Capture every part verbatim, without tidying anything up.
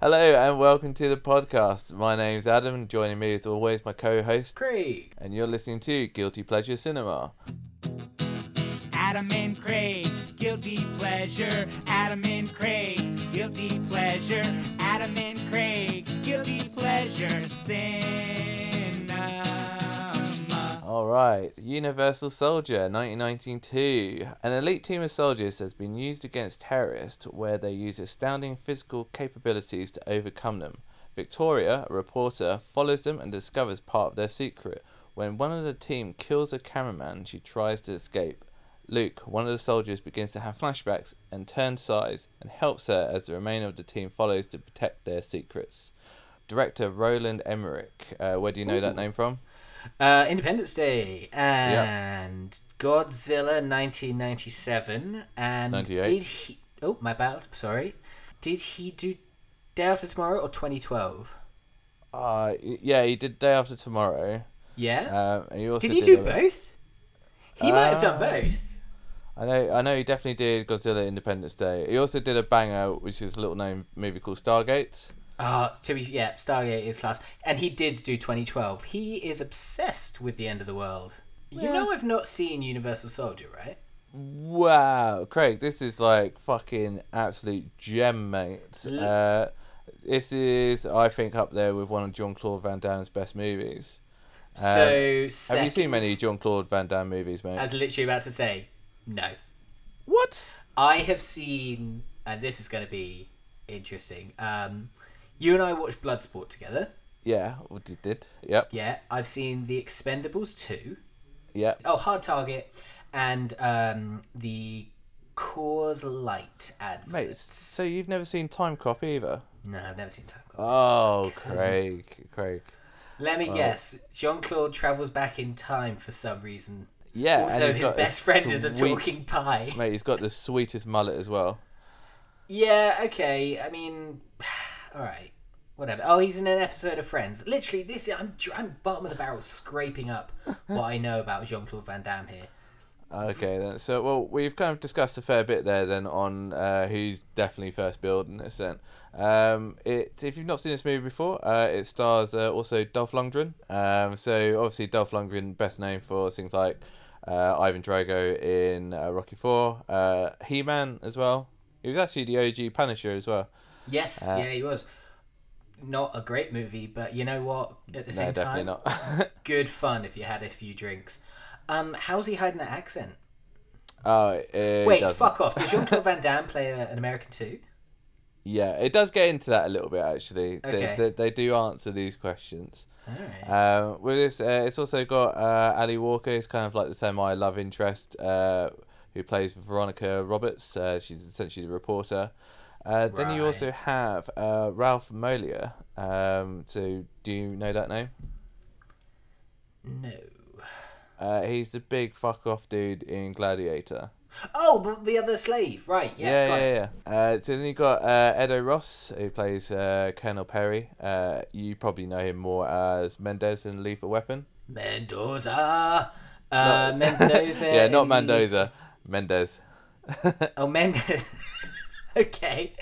Hello and welcome to the podcast. My name's Adam, and joining me as always my co-host Craig, and you're listening to Guilty Pleasure Cinema. Adam and Craig's Guilty Pleasure. Adam and Craig's Guilty Pleasure. Adam and Craig's Guilty Pleasure Cinema. Alright, Universal Soldier, nineteen ninety-two. An elite team of soldiers has been used against terrorists where they use astounding physical capabilities to overcome them. Victoria, a reporter, follows them and discovers part of their secret. When one of the team kills a cameraman, she tries to escape. Luke, one of the soldiers, begins to have flashbacks and turns sides and helps her as the remainder of the team follows to protect their secrets. Director Roland Emmerich. Uh, where do you know Ooh. that name from? Uh, Independence Day and yep. Godzilla nineteen ninety-seven and ninety-eight. Did he? Oh, my bad. Sorry. Did he do Day After Tomorrow or twenty twelve? Uh, yeah, he did Day After Tomorrow. Yeah. Um, and he also did he did do a... both? He uh, might have done both. I know, I know he definitely did Godzilla, Independence Day. He also did a banger, which is a little known movie called Stargate. Oh, to be, yeah, Stargate is class. And he did do twenty twelve. He is obsessed with the end of the world. Yeah. You know I've not seen Universal Soldier, right? Wow, Craig, this is like fucking absolute gem, mate. L- uh, this is, I think, up there with one of Jean-Claude Van Damme's best movies. Um, so, second, have you seen many Jean-Claude Van Damme movies, mate? I was literally about to say... No. What? I have seen, and this is going to be interesting, um, you and I watched Bloodsport together. Yeah, we did. Yep. Yeah, I've seen The Expendables two. Yeah. Oh, Hard Target, and um, the Coors Light adverts. Mate, so you've never seen Timecop either? No, I've never seen Timecop. Oh, Craig, Craig. Let me oh. guess, Jean-Claude travels back in time for some reason. Yeah, also, and his best friend sweet, is a talking pie. Mate, he's got the sweetest mullet as well. Yeah, okay. I mean, all right, whatever. Oh, he's in an episode of Friends. Literally, this I'm I'm bottom of the barrel scraping up what I know about Jean-Claude Van Damme here. Okay, then. So, well, we've kind of discussed a fair bit there then on uh, who's definitely first billed in this then. Um, it, if you've not seen this movie before, uh, it stars uh, also Dolph Lundgren. Um, so, obviously, Dolph Lundgren, best known for things like Uh, Ivan Drago in uh, Rocky Four, uh, He-Man as well. He was actually the O G Punisher as well. Yes, uh, yeah, he was. Not a great movie, but you know what? At the same no, time, not. Good fun if you had a few drinks. Um, how's he hiding that accent? Oh, wait, doesn't. Fuck off! Does Jean-Claude Van Damme play a, an American too? Yeah, it does get into that a little bit actually. Okay. They, they, they do answer these questions. Right. Uh, with this, uh, it's also got uh, Ali Walker, who's kind of like the semi love interest, uh, who plays Veronica Roberts. Uh, she's essentially the reporter. Uh, right. Then you also have uh, Ralph Molia. Um, so, do you know that name? No. Uh, he's the big fuck off dude in Gladiator. Oh, the, the other slave, right? Yeah, yeah, got yeah. It. yeah. Uh, so then you got uh, Edo Ross, who plays uh, Colonel Perry. Uh, you probably know him more as Mendez in Lethal Weapon. Mendoza, uh, no. Mendoza. yeah, not Mendoza, Le- Mendez. oh, Mendez. okay.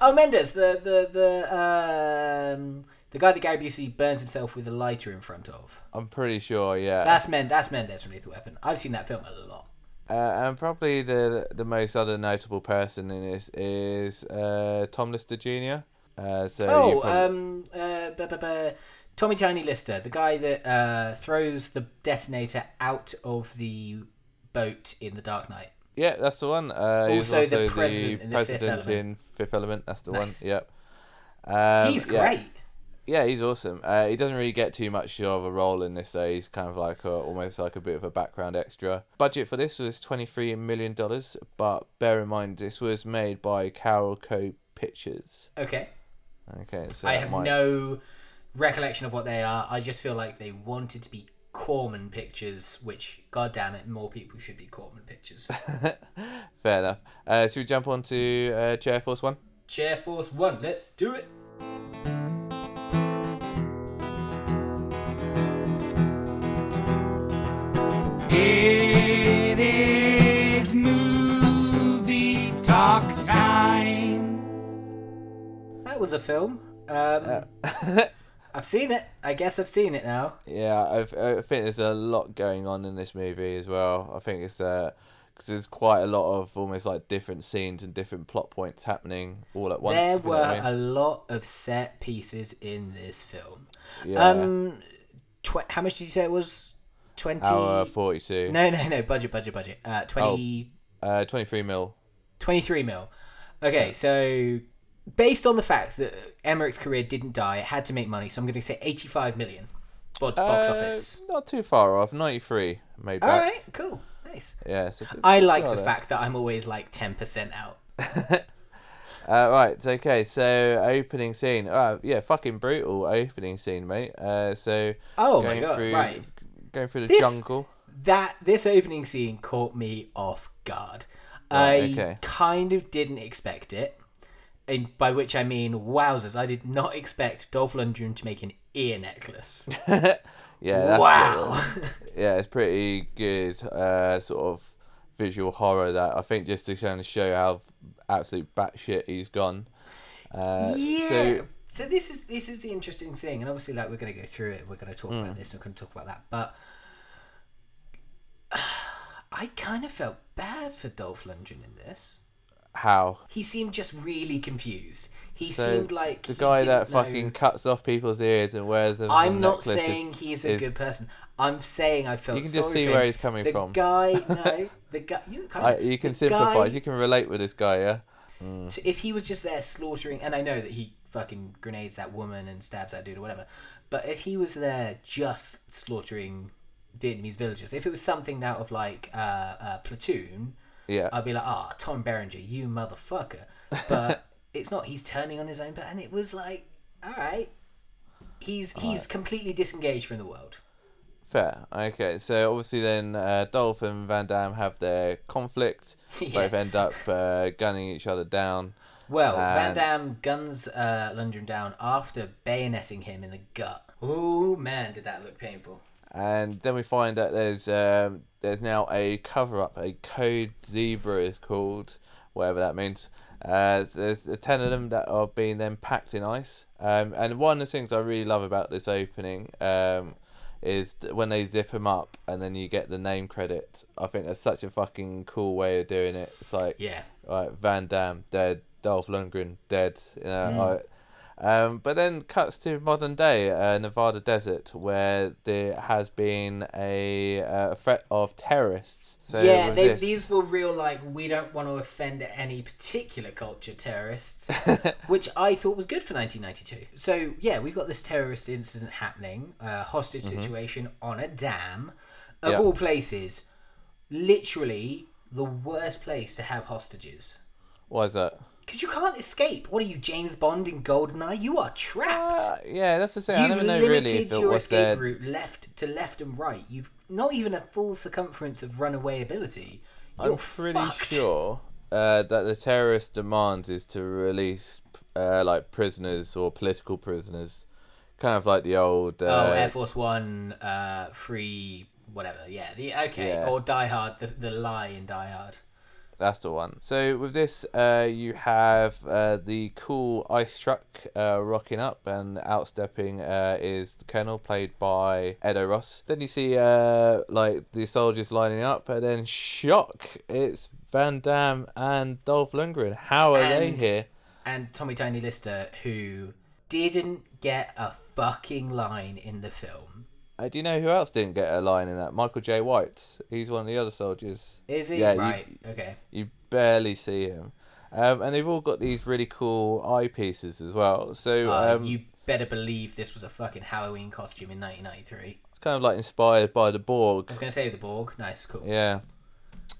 Oh, Mendez, the the the um, the guy that Gary Busey burns himself with a lighter in front of. I'm pretty sure. Yeah. That's Men. That's Mendez from Lethal Weapon. I've seen that film a lot. Uh, and probably the the most other notable person in this is uh, Tom Lister Junior Uh, so oh, probably... um, uh, bu- bu- bu- Tommy Tiny Lister, the guy that uh, throws the detonator out of the boat in The Dark Knight. Yeah, that's the one. Uh, also, also the president, the in, the president Fifth in Fifth Element. That's the nice. one. Yep. Um, he's great. Yeah. Yeah, he's awesome. Uh, he doesn't really get too much of a role in this, though. He's kind of like a, almost like a bit of a background extra. Budget for this was twenty-three million dollars, but bear in mind, this was made by Carol Co. Pictures. Okay. Okay, so I have might... no recollection of what they are. I just feel like they wanted to be Corman Pictures, which, goddamn it, more people should be Corman Pictures. Fair enough. Uh, should we jump on to uh, Chair Force One? Chair Force One, let's do it. It is movie talk time. That was a film. Um, uh. I've seen it. I guess I've seen it now. Yeah, I've, I think there's a lot going on in this movie as well. I think it's uh, because there's quite a lot of almost like different scenes and different plot points happening all at once. There were I mean. a lot of set pieces in this film. Yeah. Um, tw- how much did you say it was? twenty Hour forty-two. No, no, no. Budget, budget, budget. Uh, twenty. Oh, uh, twenty-three mil. Twenty-three mil. Okay, so. Based on the fact that Emmerich's career didn't die, it had to make money, so I'm going to say eighty-five million box uh, office. Not too far off, ninety-three made back. All right, cool, nice. Yeah, it's a good, I like the there. fact that I'm always like ten percent out. uh, right, okay, so opening scene. Uh, yeah, fucking brutal opening scene, mate. Uh, so oh my god, through, right, going through the this, jungle. That this opening scene caught me off guard. Right, I okay. kind of didn't expect it. And by which I mean, wowzers, I did not expect Dolph Lundgren to make an ear necklace. yeah, that's wow. Good. Yeah, it's pretty good uh, sort of visual horror that I think just to kind of show how absolute batshit he's gone. Uh, yeah. So, so this is this is the interesting thing, and obviously, like we're going to go through it, we're going to talk mm. about this, we're going to talk about that, but uh, I kind of felt bad for Dolph Lundgren in this. How he seemed just really confused. He so seemed like the guy that know... fucking cuts off people's ears and wears them. I'm not saying is, he is a is... good person. I'm saying I felt. You can sorry just see for him. where he's coming the from. The guy, no, the guy. You, know, kind of, I, you can sympathise. Guy... You can relate with this guy, yeah. Mm. To, if he was just there slaughtering, and I know that he fucking grenades that woman and stabs that dude or whatever, but if he was there just slaughtering Vietnamese villagers, if it was something out of like uh, uh, Platoon. Yeah, I'd be like, ah, oh, Tom Berenger, you motherfucker. But it's not. He's turning on his own. But and it was like, all right, he's all he's right. completely disengaged from the world. Fair. Okay. So obviously, then uh, Dolph and Van Damme have their conflict. yeah. Both end up uh, gunning each other down. Well, and... Van Damme guns uh, Lundgren down after bayoneting him in the gut. Oh man, did that look painful. And then we find that there's um, there's now a cover-up, a code zebra is called, whatever that means. Uh, there's ten of them that are being then packed in ice. Um, and one of the things I really love about this opening um, is when they zip them up and then you get the name credit. I think that's such a fucking cool way of doing it. It's like, yeah, right, Van Damme, dead. Dolph Lundgren, dead. You know, mm. I, Um, but then cuts to modern day uh, Nevada desert where there has been a uh, threat of terrorists. So yeah, they, these were real like we don't want to offend any particular culture terrorists, which I thought was good for nineteen ninety-two. So yeah, we've got this terrorist incident happening, a hostage mm-hmm. situation on a dam of yep. all places. Literally the worst place to have hostages. Why is that? Because you can't escape. What are you, James Bond in GoldenEye? You are trapped. Uh, yeah, that's the thing. You've I never know limited really if it your was escape there. route left to left and right. You've not even a full circumference of runaway ability. You're I'm pretty fucked. sure uh, that the terrorist demands is to release uh, like prisoners or political prisoners, kind of like the old uh, oh Air Force One uh, free whatever. Yeah, the okay yeah. or Die Hard, the, the lie in Die Hard. That's the one. So with this, uh, you have uh, the cool ice truck uh, rocking up, and outstepping uh, is the Colonel, played by Edo Ross. Then you see uh, like the soldiers lining up, and then shock, it's Van Damme and Dolph Lundgren. How are and, they here? And Tommy Tiny Lister, who didn't get a fucking line in the film. Uh, do you know who else didn't get a line in that? Michael J. White. He's one of the other soldiers. Is he? Yeah, right. You, okay. You barely see him. Um, and they've all got these really cool eyepieces as well. So uh, um, you better believe this was a fucking Halloween costume in nineteen ninety-three. It's kind of like inspired by the Borg. I was going to say the Borg. Nice, cool. Yeah.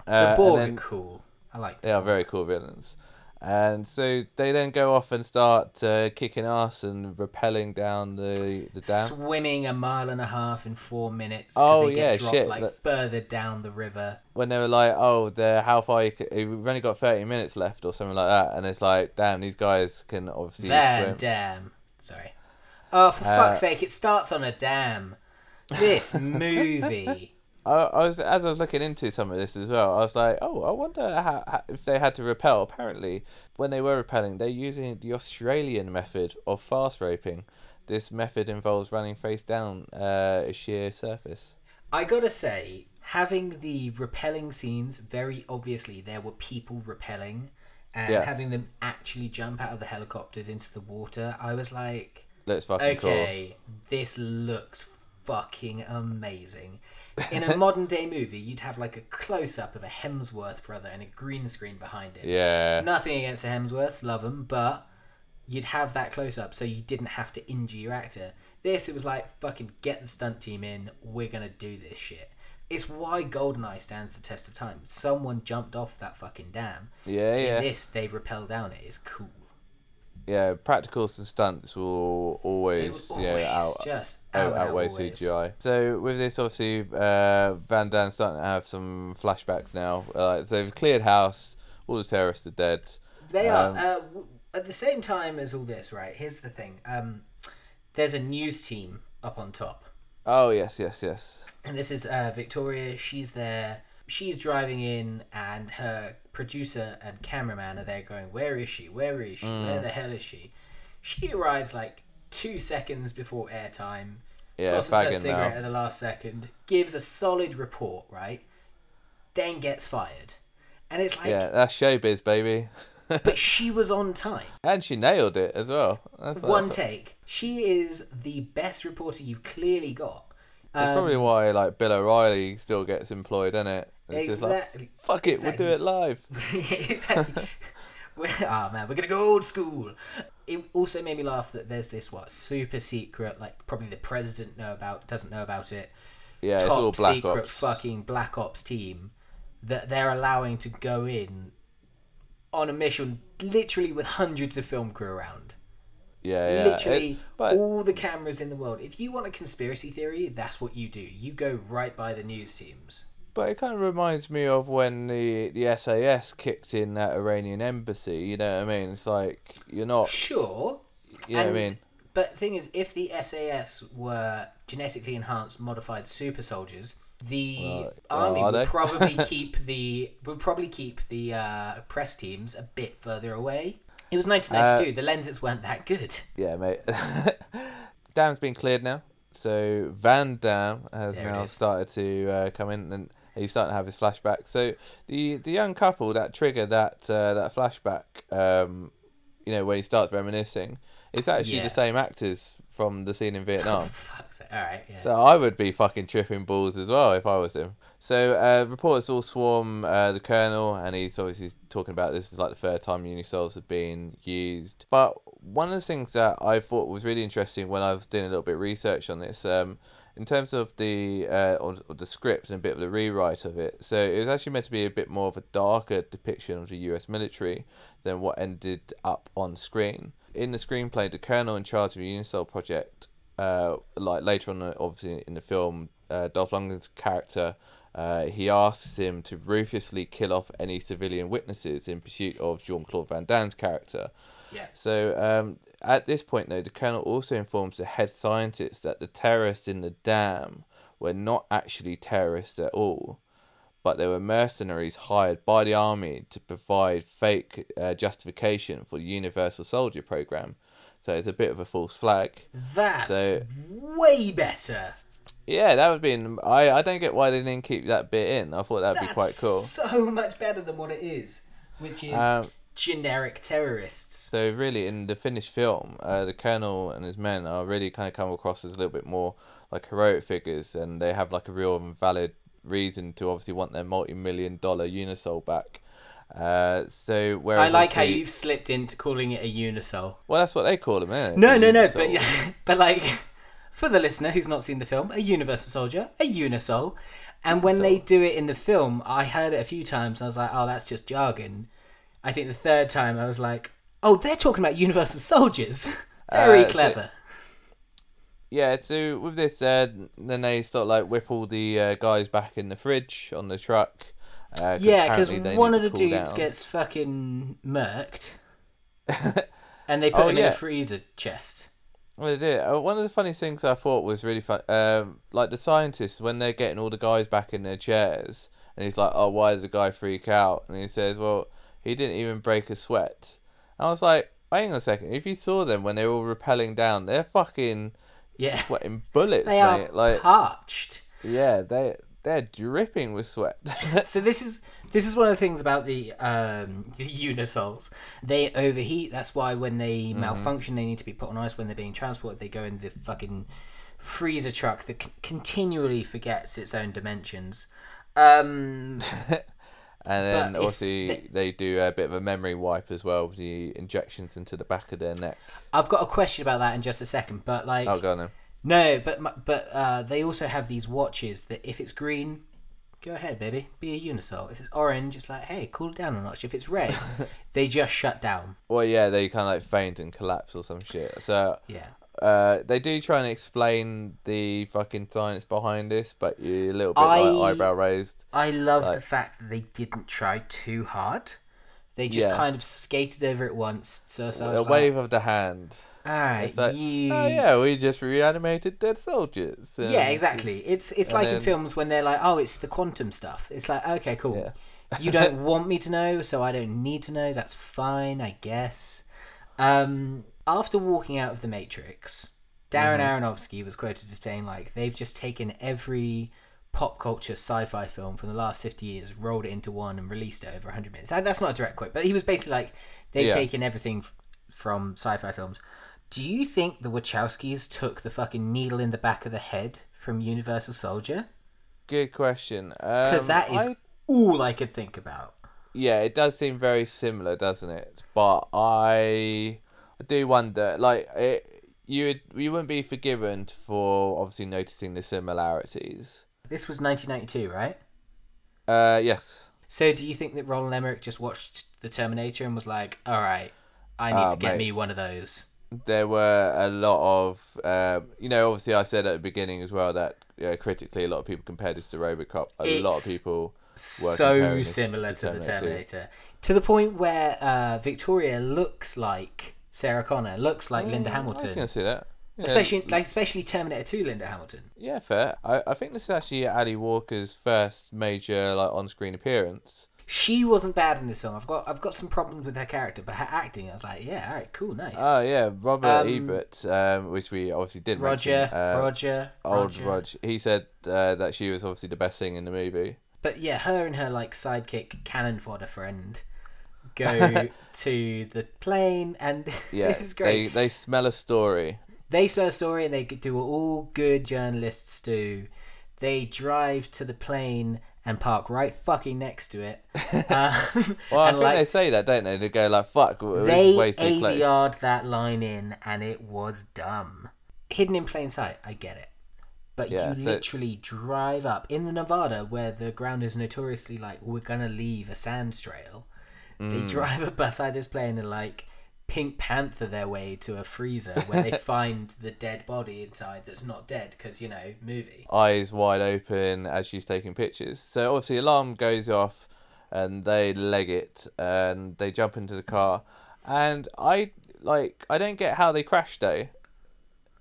Uh, the Borg then, are cool. I like them. They are very cool villains. And so they then go off and start uh, kicking ass and rappelling down the, the dam. Swimming a mile and a half in four minutes because oh, they get yeah, dropped shit. like that... further down the river. When they were like, oh, they're how far? You can... We've only got thirty minutes left or something like that. And it's like, damn, these guys can obviously Van swim. Van Damme. Sorry. Oh, for uh, fuck's sake, it starts on a dam. This movie. I, I was as I was looking into some of this as well. I was like, oh, I wonder how, how if they had to repel. Apparently, when they were repelling, they're using the Australian method of fast roping. This method involves running face down uh, a sheer surface. I gotta say, having the repelling scenes, very obviously there were people repelling, and yeah. having them actually jump out of the helicopters into the water, I was like, "Let's fucking okay, cool. This looks fucking amazing." In a modern day movie, you'd have like a close up of a Hemsworth brother and a green screen behind it. Yeah, nothing against the Hemsworths, love them, but you'd have that close up, so you didn't have to injure your actor. This, it was like, fucking get the stunt team in. We're gonna do this shit. It's why GoldenEye stands the test of time. Someone jumped off that fucking dam. Yeah, yeah. In this, they rappel down it. It's cool. Yeah, practicals and stunts will always, will always yeah, out, just out, out, outweigh always. C G I. So with this, obviously, uh, Van Damme's starting to have some flashbacks now. Uh, so they've cleared house. All the terrorists are dead. They um, are. Uh, at the same time as all this, right, here's the thing. Um, there's a news team up on top. Oh, yes, yes, yes. And this is uh, Victoria. She's there. She's driving in, and her producer and cameraman are there going, where is she? Where is she? Mm. Where the hell is she? She arrives like two seconds before airtime, yeah, tosses her cigarette now. At the last second, gives a solid report, right? Then gets fired. And it's like... yeah, that's showbiz, baby. But she was on time. And she nailed it as well. That's One that's take. It. She is the best reporter you've clearly got. That's um, probably why like Bill O'Reilly still gets employed, isn't it? It's exactly. Just like, fuck it, exactly. We'll do it live. Exactly. Ah, oh, man, we're going to go old school. It also made me laugh that there's this, what, super secret, like probably the president know about, doesn't know about it. Yeah, top it's all Black secret Ops. Fucking Black Ops team that they're allowing to go in on a mission, literally with hundreds of film crew around. Yeah, yeah. Literally, it, but... all the cameras in the world. If you want a conspiracy theory, that's what you do. You go right by the news teams. But it kind of reminds me of when the, the S A S kicked in that Iranian embassy. You know what I mean? It's like, you're not... Sure. You know and, what I mean? But the thing is, if the S A S were genetically enhanced, modified super soldiers... The well, army well, would probably keep the would probably keep the uh, press teams a bit further away. It was nineteen ninety-two. Uh, the lenses weren't that good. Yeah, mate. Damme's been cleared now, so Van Damme has there now started to uh, come in, and he's starting to have his flashback. So the the young couple that trigger that uh, that flashback, um, you know, when he starts reminiscing, it's actually yeah. the same actors from the scene in Vietnam. Oh, fuck's sake. All right, yeah. So I would be fucking tripping balls as well if I was him. So uh, reporters all swarm uh, the colonel, and he's obviously talking about this is like the third time Unisols have been used. But one of the things that I thought was really interesting when I was doing a little bit of research on this, um, in terms of the uh, or, or the script and a bit of the rewrite of it, so it was actually meant to be a bit more of a darker depiction of the U S military than what ended up on screen. In the screenplay, the colonel in charge of the Unisol project, uh, like later on, obviously in the film, uh, Dolph Lundgren's character, uh, he asks him to ruthlessly kill off any civilian witnesses in pursuit of Jean-Claude Van Damme's character. Yeah. So um, at this point, though, the colonel also informs the head scientist that the terrorists in the dam were not actually terrorists at all, but they were mercenaries hired by the army to provide fake uh, justification for the Universal Soldier program. So it's a bit of a false flag. That's so, way better. Yeah, that would be... I, I don't get why they didn't keep that bit in. I thought that would That's be quite cool. So much better than what it is, which is um, generic terrorists. So really, in the finished film, uh, the colonel and his men are really kind of come across as a little bit more like heroic figures, and they have like a real and valid reason to obviously want their multi-million dollar Unisol back. Uh, so where I like how you've slipped into calling it a Unisol. Well, that's what they call them, isn't it? No, a no, Unisol. no. But but like for the listener who's not seen the film, a Universal Soldier, a Unisol, and when Unisol. They do it in the film, I heard it a few times. And I was like, oh, that's just jargon. I think the third time I was like, oh, they're talking about Universal Soldiers. Very uh, clever. So- Yeah, so with this, uh, then they start like whip all the uh, guys back in the fridge on the truck. Uh, cause yeah, because one of the dudes down. gets fucking murked, and they put oh, him yeah. in a freezer chest. Well, they did. Uh, one of the funniest things I thought was really fun. Um, like the scientists, when they're getting all the guys back in their chairs, and he's like, "Oh, why did the guy freak out?" And he says, "Well, he didn't even break a sweat." And I was like, "Hang on a second. If you saw them when they were all rappelling down, they're fucking yeah. sweating bullets. They mate. are like parched. Yeah, they they're dripping with sweat." So this is this is one of the things about the um, the Unisols. They overheat. That's why when they mm-hmm. malfunction, they need to be put on ice. When they're being transported, they go in the fucking freezer truck that c- continually forgets its own dimensions. Um, and then obviously they... they do a bit of a memory wipe as well with the injections into the back of their neck. I've got a question about that in just a second, but like, oh god, no. No, but but uh, they also have these watches that if it's green, go ahead, baby, be a Unisol. If it's orange, it's like, hey, cool it down a notch. If it's red, they just shut down. Well, yeah, they kind of like faint and collapse or some shit. So yeah, uh, they do try and explain the fucking science behind this, but you're a little bit I, like eyebrow raised. I love like, the fact that they didn't try too hard. They just yeah. kind of skated over it once. So, so I was a like, wave of the hand. All right, like, you... oh yeah, we just reanimated dead soldiers. And... yeah, exactly. It's it's and like then... in films when they're like, oh, it's the quantum stuff. It's like, okay, cool. Yeah. You don't want me to know, so I don't need to know. That's fine, I guess. Um, after walking out of The Matrix, Darren mm-hmm. Aronofsky was quoted as saying, like, they've just taken every pop culture sci-fi film from the last fifty years, rolled it into one and released it over one hundred minutes. That's not a direct quote, but he was basically like, they've yeah. taken everything from sci-fi films. Do you think the Wachowskis took the fucking needle in the back of the head from Universal Soldier? Good question. Because um, that is I... all I could think about. Yeah, it does seem very similar, doesn't it? But I, I do wonder, like, it, you, would, you wouldn't be forgiven for obviously noticing the similarities. This was nineteen ninety-two, right? Uh, yes. So do you think that Roland Emmerich just watched The Terminator and was like, all right, I need oh, to get mate. me one of those? There were a lot of, uh, you know, obviously I said at the beginning as well that uh, critically a lot of people compared this to RoboCop. A it's lot of people were so similar to, to the Terminator. To the point where uh, Victoria looks like Sarah Connor, looks like mm, Linda Hamilton. I can see that. Yeah. Especially like especially Terminator two Linda Hamilton. Yeah, fair. I, I think this is actually Ali Walker's first major like on-screen appearance. She wasn't bad in this film. I've got I've got some problems with her character, but her acting, I was like, yeah, all right, cool, nice. Oh yeah, Robert um, Ebert, um, which we obviously did Roger, mention. Uh, Roger, old Roger. Roger. He said uh, that she was obviously the best thing in the movie. But yeah, her and her like sidekick cannon fodder friend go to the plane, and yeah, this is great. They they smell a story. They smell a story, and they do what all good journalists do. They drive to the plane and park right fucking next to it. Um, well, I think like, they say that, don't they? They go like, fuck, we're way too close. They A D R'd that line in, and it was dumb. Hidden in plain sight, I get it. But yeah, you so... literally drive up in the Nevada, where the ground is notoriously like, we're going to leave a sand trail. Mm. They drive up beside this plane and like Pink Panther their way to a freezer where they find the dead body inside that's not dead because, you know, movie. Eyes wide open as she's taking pictures. So obviously alarm goes off and they leg it and they jump into the car. And I, like, I don't get how they crashed though. You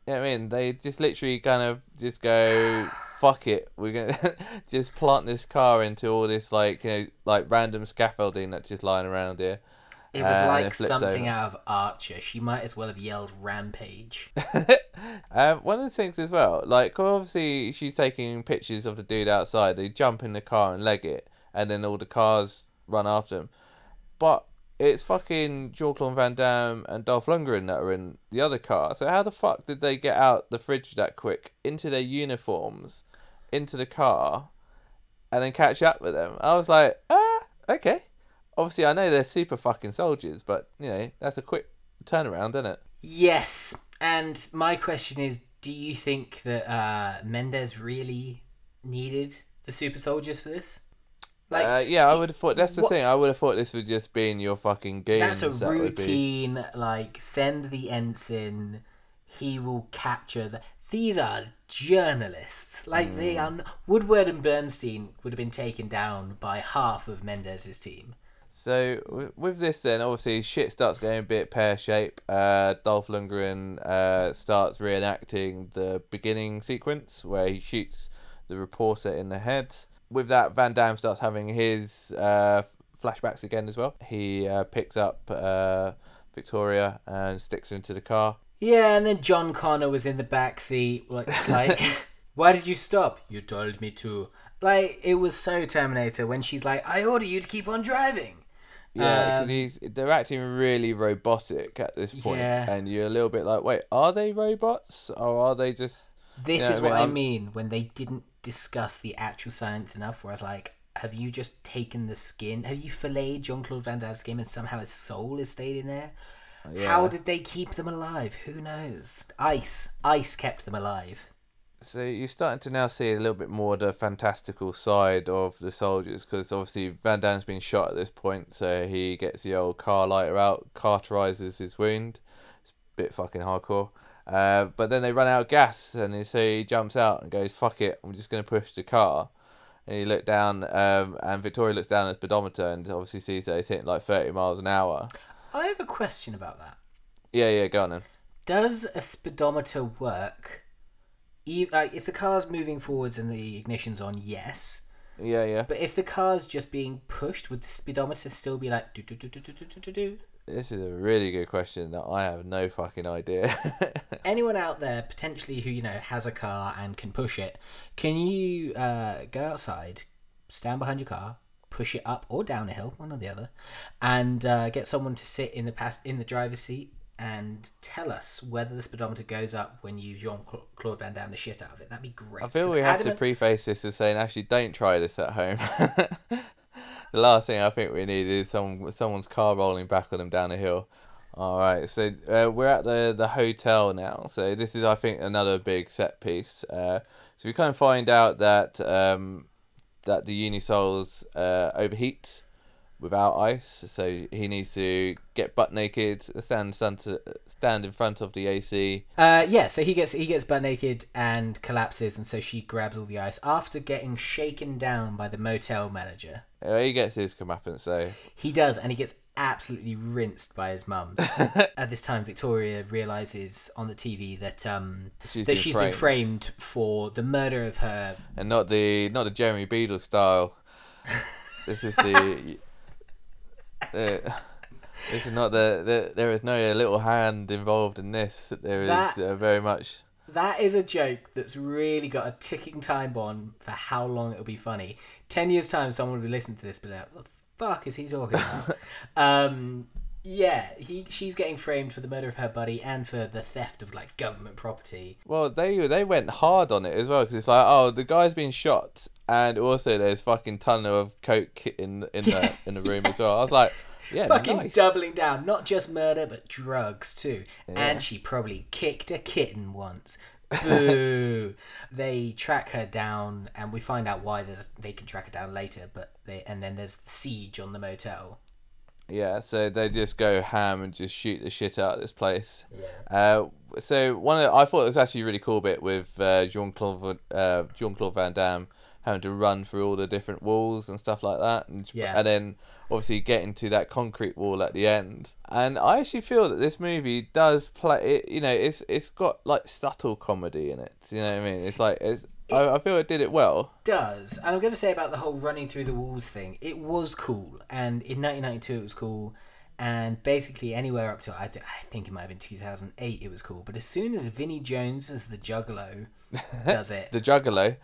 know what I mean? They just literally kind of just go, fuck it. We're going to just plant this car into all this, like, you know, like random scaffolding that's just lying around here. It was uh, like it something over. out of Archer. She might as well have yelled Rampage. um, one of the things as well, like, obviously she's taking pictures of the dude outside. They jump in the car and leg it, and then all the cars run after him. But it's fucking Jean-Claude Van Damme and Dolph Lundgren that are in the other car. So how the fuck did they get out the fridge that quick, into their uniforms, into the car, and then catch up with them? I was like, ah, okay. Obviously, I know they're super fucking soldiers, but, you know, that's a quick turnaround, isn't it? Yes. And my question is, do you think that uh, Mendez really needed the super soldiers for this? Like, uh, yeah, I would have thought... That's the what, thing. I would have thought this would just be in your fucking game. That's a that routine, be... like, send the ensign, he will capture the... These are journalists. Like, mm. they are... Woodward and Bernstein would have been taken down by half of Mendez's team. So with this then, obviously shit starts going a bit pear-shaped. Uh, Dolph Lundgren uh, starts reenacting the beginning sequence where he shoots the reporter in the head. With that, Van Damme starts having his uh, flashbacks again as well. He uh, picks up uh, Victoria and sticks her into the car. Yeah, and then John Connor was in the backseat, like, like why did you stop? You told me to. Like, it was so Terminator when she's like, I order you to keep on driving. Yeah, because um, he's they're acting really robotic at this point, yeah. And you're a little bit like, wait, are they robots or are they just... This you know is what I mean? I mean when they didn't discuss the actual science enough, where I was like, have you just taken the skin? Have you filleted Jean-Claude Van Damme's skin and somehow his soul has stayed in there? Yeah. How did they keep them alive? Who knows? Ice. Ice kept them alive. So you're starting to now see a little bit more the fantastical side of the soldiers, because obviously Van Damme's been shot at this point, so he gets the old car lighter out, cauterizes his wound. It's a bit fucking hardcore. Uh, but then they run out of gas, and so he jumps out and goes, fuck it, I'm just going to push the car. And he looked down, um, and Victoria looks down at the speedometer and obviously sees that it's hitting like thirty miles an hour. I have a question about that. Yeah, yeah, go on then. Does a speedometer work... If the car's moving forwards and the ignition's on, yes. Yeah, yeah. But if the car's just being pushed, would the speedometer still be like... Do, do, do, do, do, do, do, do? This is a really good question that I have no fucking idea. Anyone out there, potentially, who, you know, has a car and can push it, can you uh, go outside, stand behind your car, push it up or down a hill, one or the other, and uh, get someone to sit in the pass- in the driver's seat and tell us whether the speedometer goes up when you Jean-Claude Van Damme the shit out of it? That'd be great. I feel we have adamant... to preface this as saying, actually, don't try this at home. The last thing I think we need is someone, someone's car rolling back on them down a hill. All right, so uh, we're at the, the hotel now. So this is, I think, another big set piece. Uh, so we kind of find out that um, that the Unisols uh, overheat without ice, so he needs to get butt naked, stand stand in front of the A C. Uh, yeah, so he gets he gets butt naked and collapses, and so she grabs all the ice after getting shaken down by the motel manager. Uh, he gets his comeuppance, so he does, and he gets absolutely rinsed by his mum. At this time, Victoria realizes on the T V that um she's that been she's framed. been framed for the murder of her, and not the not the Jeremy Beadle style. This is the. Uh, this is not the, the there is no little hand involved in this. There that, is uh, very much. That is a joke that's really got a ticking time bomb for how long it'll be funny. Ten years time, someone will be listening to this, but like, what the fuck is he talking about? um, yeah, he she's getting framed for the murder of her buddy and for the theft of like government property. Well, they they went hard on it as well, because it's like, oh, the guy's been shot. And also, there's fucking ton of coke in in yeah, the in the room yeah. as well. I was like, yeah, fucking nice. Doubling down, not just murder but drugs too. Yeah. And she probably kicked a kitten once. Boo! They track her down, and we find out why they can track her down later. But they and then there's the siege on the motel. Yeah, so they just go ham and just shoot the shit out of this place. Yeah. Uh, so one of the, I thought it was actually a really cool bit with uh, Jean-Claude uh, Jean-Claude Van Damme having to run through all the different walls and stuff like that. And, yeah. and then, obviously, getting to that concrete wall at the end. And I actually feel that this movie does play... It, you know, it's it's got, like, subtle comedy in it. You know what I mean? It's like... It's, it I, I feel it did it well. Does. And I'm going to say about the whole running through the walls thing, it was cool. And in nineteen ninety-two, it was cool. And basically, anywhere up to... I, th- I think it might have been two thousand eight, it was cool. But as soon as Vinnie Jones as the Juggalo does it... The Juggalo...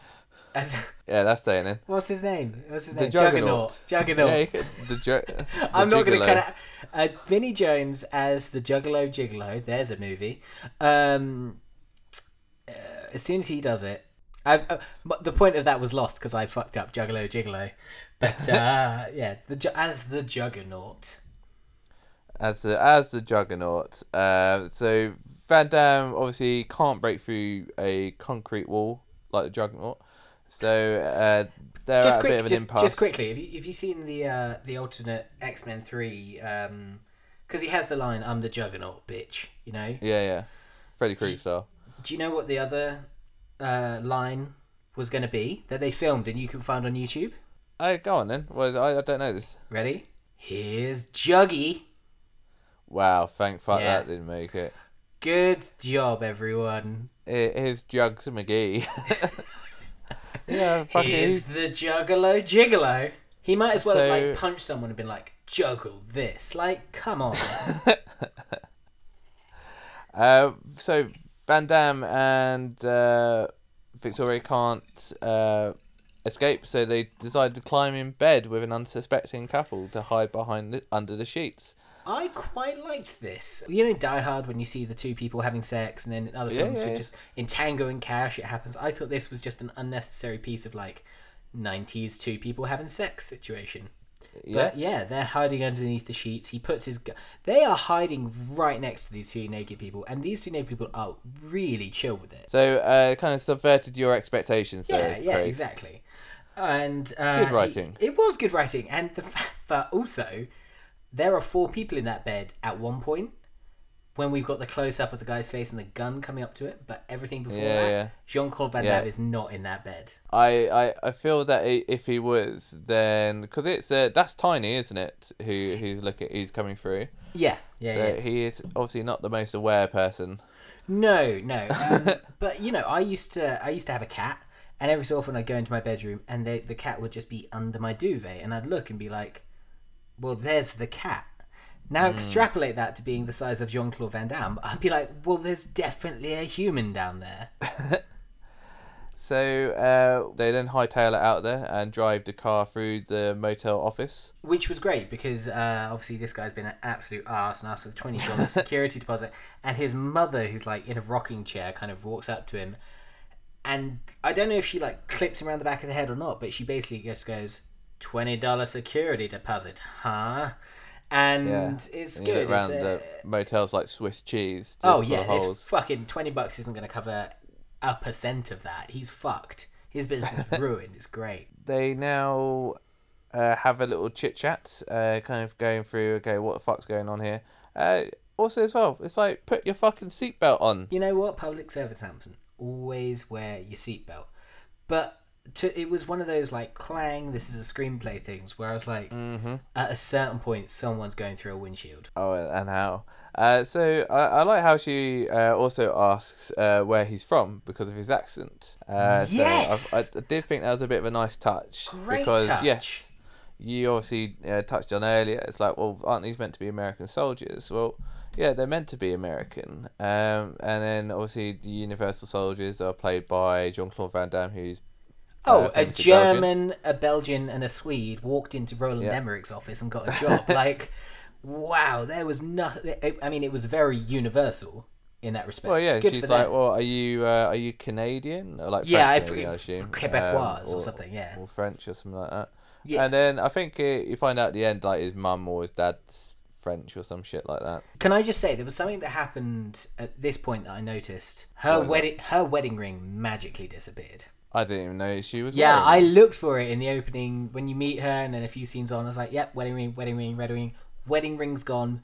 As, yeah, that's staying in. What's his name? What's his the name? Juggernaut. Juggernaut. Yeah, could, the ju- the I'm not going to cut out. Uh, Vinnie Jones as the Juggalo Gigolo. There's a movie. Um, uh, as soon as he does it, I've, uh, the point of that was lost because I fucked up Juggalo Gigolo. But uh, yeah, the as the Juggernaut. As the as the Juggernaut. Uh, so Van Damme obviously can't break through a concrete wall like the Juggernaut. So uh, they're just at quick, a bit of an just, impasse. Just quickly, have you have you seen the uh, the alternate X-Men three? Because um, he has the line, "I'm the Juggernaut, bitch," you know. Yeah, yeah, Freddy Krueger style. Do you know what the other uh, line was going to be that they filmed and you can find on YouTube? Oh, go on then. Well, I, I don't know this. Ready? Here's Juggy. Wow, thank fuck yeah. that didn't make it. Good job, everyone. Here's Jugs McGee. Yeah, fucking. Here's the Juggalo Gigolo. He might as well so... have like punched someone and been like, juggle this. Like, come on. uh, so Van Damme and uh, Victoria can't uh, escape, so they decide to climb in bed with an unsuspecting couple to hide behind the, under the sheets. I quite liked this. You know, Die Hard, when you see the two people having sex, and then in other films, yeah, yeah. just in Tango and Cash, it happens. I thought this was just an unnecessary piece of like nineties two people having sex situation. Yeah. But yeah, they're hiding underneath the sheets. He puts his gun. They are hiding right next to these two naked people, and these two naked people are really chill with it. So, uh, kind of subverted your expectations. Yeah, though, yeah, Craig. Exactly. And uh, good writing. It, it was good writing, and the fact that also. There are four people in that bed at one point when we've got the close-up of the guy's face and the gun coming up to it, but everything before yeah, that, yeah. Jean-Claude Van Damme yeah. is not in that bed. I, I, I feel that if he was, then... Because it's uh, that's Tiny, isn't it, who who's, look at, who's coming through? Yeah, yeah, so yeah. he is obviously not the most aware person. No, no. Um, but, you know, I used to I used to have a cat, and every so often I'd go into my bedroom, and they, the cat would just be under my duvet, and I'd look and be like... well, there's the cat. Now mm. extrapolate that to being the size of Jean-Claude Van Damme. I'd be like, well, there's definitely a human down there. So uh, they then hightail it out there and drive the car through the motel office. Which was great because uh, obviously this guy's been an absolute arse and asked for the twenty dollars security deposit. And his mother, who's like in a rocking chair, kind of walks up to him. And I don't know if she like clips him around the back of the head or not, but she basically just goes... twenty dollars security deposit, huh? And yeah. it's and good. You look around it's, uh, the motel's like Swiss cheese. Oh, yeah. It's fucking twenty bucks isn't going to cover a percent of that. He's fucked. His business is ruined. It's great. They now uh, have a little chit chat, uh, kind of going through, okay, what the fuck's going on here? Uh, also, as well, it's like, put your fucking seatbelt on. You know what? Public service announcement. Always wear your seatbelt. But. To, it was one of those like clang this is a screenplay things where I was like mm-hmm. at a certain point someone's going through a windshield. Oh, and how uh, so I, I like how she uh, also asks uh, where he's from because of his accent. uh, yes so I, I did think that was a bit of a nice touch. Great because touch. Yes, you obviously uh, touched on earlier, it's like, well, aren't these meant to be American soldiers? Well, yeah, they're meant to be American. Um, and then obviously the Universal Soldiers are played by Jean-Claude Van Damme, who's Oh, uh, a German, Belgian. a Belgian, and a Swede walked into Roland yeah. Emmerich's office and got a job. Like, wow, there was nothing. I mean, it was very universal in that respect. Well, yeah, Good she's like, them. well, are you uh, are you Canadian? Or like, yeah, French, I, maybe, I assume Quebecois um, or, or something, yeah, or French or something like that. Yeah. And then I think it, you find out at the end like his mum or his dad's French or some shit like that. Can I just say there was something that happened at this point that I noticed? Her wedding, her wedding ring magically disappeared. I didn't even know she was Yeah, wearing. I looked for it in the opening when you meet her and then a few scenes on. I was like, yep, wedding ring, wedding ring, wedding ring. Wedding ring's gone.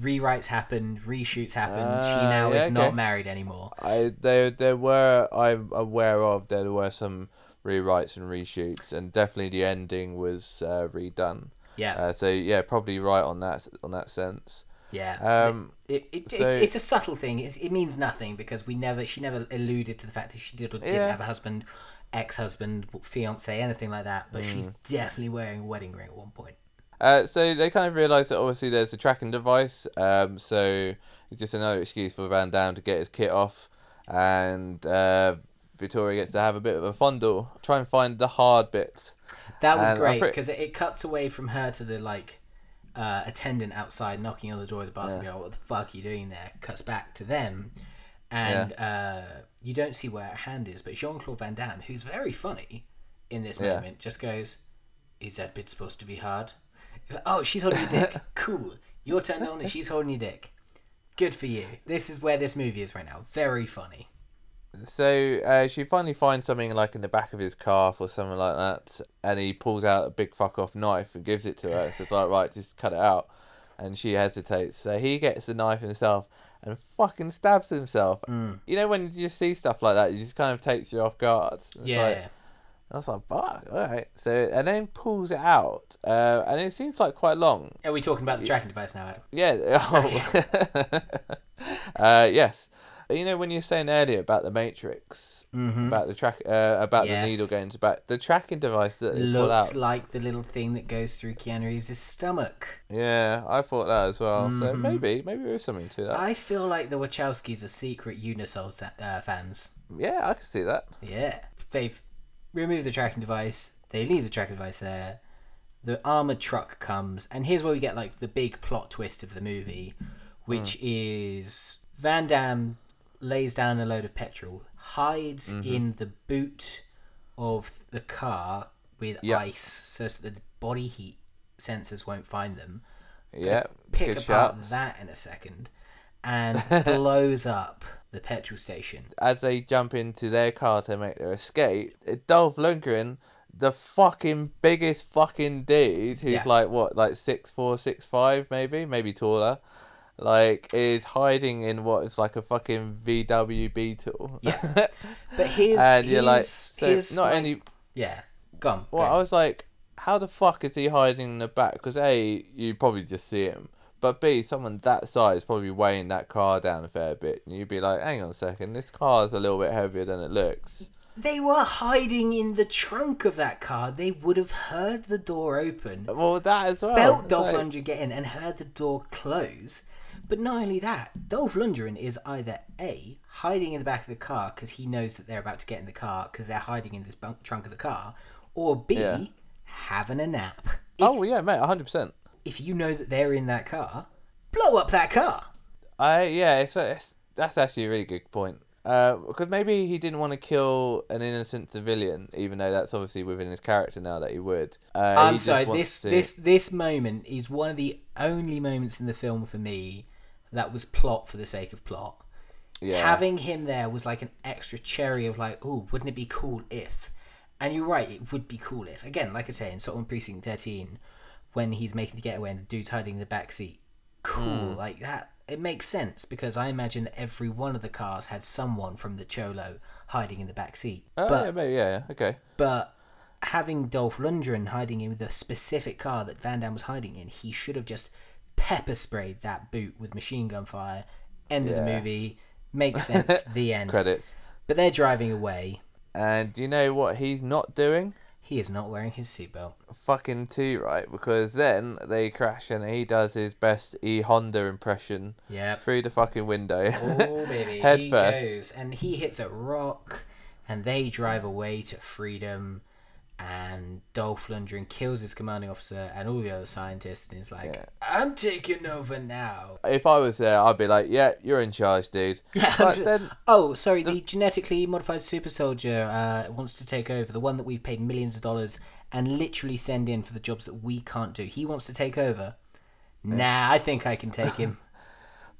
Rewrites happened. Reshoots happened. Uh, she now yeah, is okay. not married anymore. I There there were, I'm aware of, there were some rewrites and reshoots, and definitely the ending was uh, redone. Yeah. Uh, so, yeah, probably right on that on that sense. Yeah. Um, it, it, it, so, it's, it's a subtle thing. It's, it means nothing because we never. She never alluded to the fact that she did or didn't yeah. have a husband, ex-husband, fiance, anything like that. But mm. she's definitely wearing a wedding ring at one point. Uh, so they kind of realise that obviously there's a tracking device. Um, so it's just another excuse for Van Damme to get his kit off, and uh, Victoria gets to have a bit of a fondle, try and find the hard bit. That was and great because pretty... it cuts away from her to the like. Uh, attendant outside knocking on the door of the bar yeah. and go, what the fuck are you doing there? Cuts back to them, and yeah. uh, you don't see where her hand is, but Jean-Claude Van Damme, who's very funny in this yeah. moment, just goes, is that bit supposed to be hard? It's like, oh, she's holding your dick. Cool. You're turned on and she's holding your dick. Good for you. This is where this movie is right now. Very funny. So uh, she finally finds something like in the back of his calf or something like that, and he pulls out a big fuck off knife and gives it to her. So it's like, right, just cut it out, and she hesitates. So he gets the knife himself and fucking stabs himself. Mm. You know when you just see stuff like that, it just kind of takes you off guard. It's yeah. Like, I was like, fuck, all right. So, and then pulls it out, uh, and it seems like quite long. Are we talking about the tracking device now, Adam? Yeah. Oh. uh, yes. You know, when you were saying earlier about The Matrix, mm-hmm. about the track, uh, about yes. the needle going to back, the tracking device that they pull out. Looks like the little thing that goes through Keanu Reeves' stomach. Yeah, I thought that as well. Mm-hmm. So maybe, maybe there is something to that. I feel like the Wachowskis are secret Unisol uh, fans. Yeah, I can see that. Yeah. They've removed the tracking device. They leave the tracking device there. The armoured truck comes. And here's where we get, like, the big plot twist of the movie, which mm. is Van Damme lays down a load of petrol, hides mm-hmm. in the boot of the car with yep. ice so that the body heat sensors won't find them. Yeah, pick apart shots. That in a second, and blows up the petrol station. As they jump into their car to make their escape, Dolph Lundgren, the fucking biggest fucking dude, who's yeah. like, what, like six four, six five maybe, maybe taller, like, is hiding in what is like a fucking V W Beetle. Yeah. But here's... and you're like... So his, not like, only... Yeah. Go on. Well, go I was like, how the fuck is he hiding in the back? Because A, you probably just see him. But B, someone that size probably weighing that car down a fair bit. And you'd be like, hang on a second, this car's a little bit heavier than it looks. They were hiding in the trunk of that car. They would have heard the door open. Well, that as well. Felt Dolph Lundgren like... get in and heard the door close. But not only that, Dolph Lundgren is either A, hiding in the back of the car because he knows that they're about to get in the car because they're hiding in this bunk- trunk of the car, or B, yeah. having a nap. If, oh, yeah, mate, one hundred percent. If you know that they're in that car, blow up that car. I Yeah, it's, it's, that's actually a really good point. Uh, because maybe he didn't want to kill an innocent civilian, even though that's obviously within his character now that he would. Uh, I'm he sorry, this, to... this, this moment is one of the only moments in the film for me that was plot for the sake of plot. Yeah. Having him there was like an extra cherry of like, oh, wouldn't it be cool if? And you're right, it would be cool if. Again, like I say, in Salt and Precinct thirteen, when he's making the getaway and the dude's hiding in the backseat, cool, mm. like that. It makes sense because I imagine that every one of the cars had someone from the Cholo hiding in the backseat. Oh, but, yeah, maybe, yeah, yeah, okay. But having Dolph Lundgren hiding in the specific car that Van Damme was hiding in, he should have just pepper sprayed that boot with machine gun fire. End yeah. of the movie. Makes sense. The end. Credits. But they're driving away. And do you know what he's not doing? He is not wearing his seatbelt. Fucking too right, because then they crash and he does his best E Honda impression. Yeah. Through the fucking window. Oh baby. Head he first. Goes and he hits a rock and they drive away to freedom. And Dolph Lundgren kills his commanding officer and all the other scientists, and he's like, yeah. I'm taking over now. If I was there, I'd be like, yeah, you're in charge, dude. Yeah, but just... then... Oh, sorry, the... the genetically modified super soldier uh, wants to take over, the one that we've paid millions of dollars and literally send in for the jobs that we can't do. He wants to take over. Yeah. Nah, I think I can take him.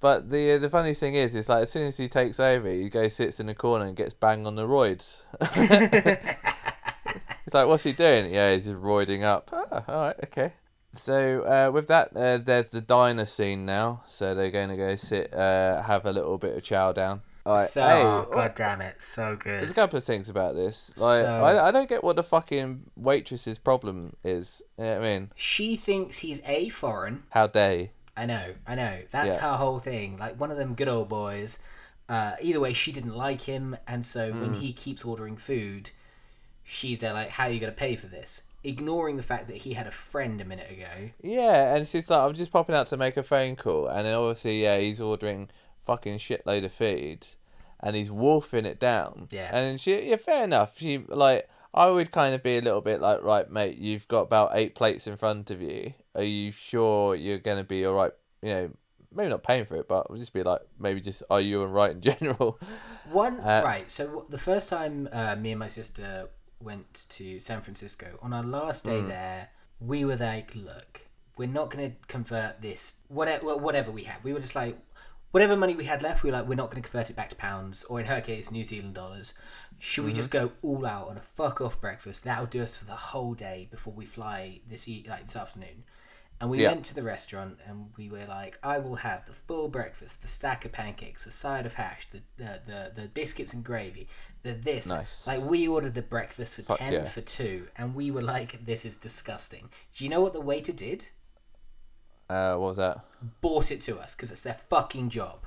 But the the funny thing is, it's like as soon as he takes over, he goes, sits in a corner and gets banged on the roids. It's like, what's he doing? Yeah, he's just roiding up. Ah, all right, okay. So uh, with that, uh, there's the diner scene now. So they're going to go sit, uh, have a little bit of chow down. Like, so, hey, oh, God damn it, so good. There's a couple of things about this. Like, so, I, I don't get what the fucking waitress's problem is. You know what I mean? She thinks he's a foreign. How dare you? I know, I know. That's yeah. her whole thing. Like, one of them good old boys. Uh, either way, she didn't like him. And so mm. when he keeps ordering food... She's there like, how are you going to pay for this? Ignoring the fact that he had a friend a minute ago. Yeah, and she's like, I'm just popping out to make a phone call. And then obviously, yeah, he's ordering fucking shitload of food. And he's wolfing it down. Yeah. And she, yeah, fair enough. She, like, I would kind of be a little bit like, right, mate, you've got about eight plates in front of you. Are you sure you're going to be all right? You know, maybe not paying for it, but I'll just be like, maybe just, are you all right in general? One, uh, right. So the first time uh, me and my sister... went to San Francisco. On our last day mm. there, we were like, look, we're not going to convert this, whatever whatever we had. We were just like, whatever money we had left, we were like, we're not going to convert it back to pounds, or in her case, New Zealand dollars. Should mm-hmm. we just go all out on a fuck-off breakfast? That'll do us for the whole day before we fly this e- like this afternoon. And we yeah. went to the restaurant and we were like, I will have the full breakfast, the stack of pancakes, the side of hash, the uh, the the biscuits and gravy, the this. Nice. Like, we ordered the breakfast for Fuck ten yeah. for two, and we were like, this is disgusting. Do you know what the waiter did? Uh, what was that? Bought it to us, because it's their fucking job.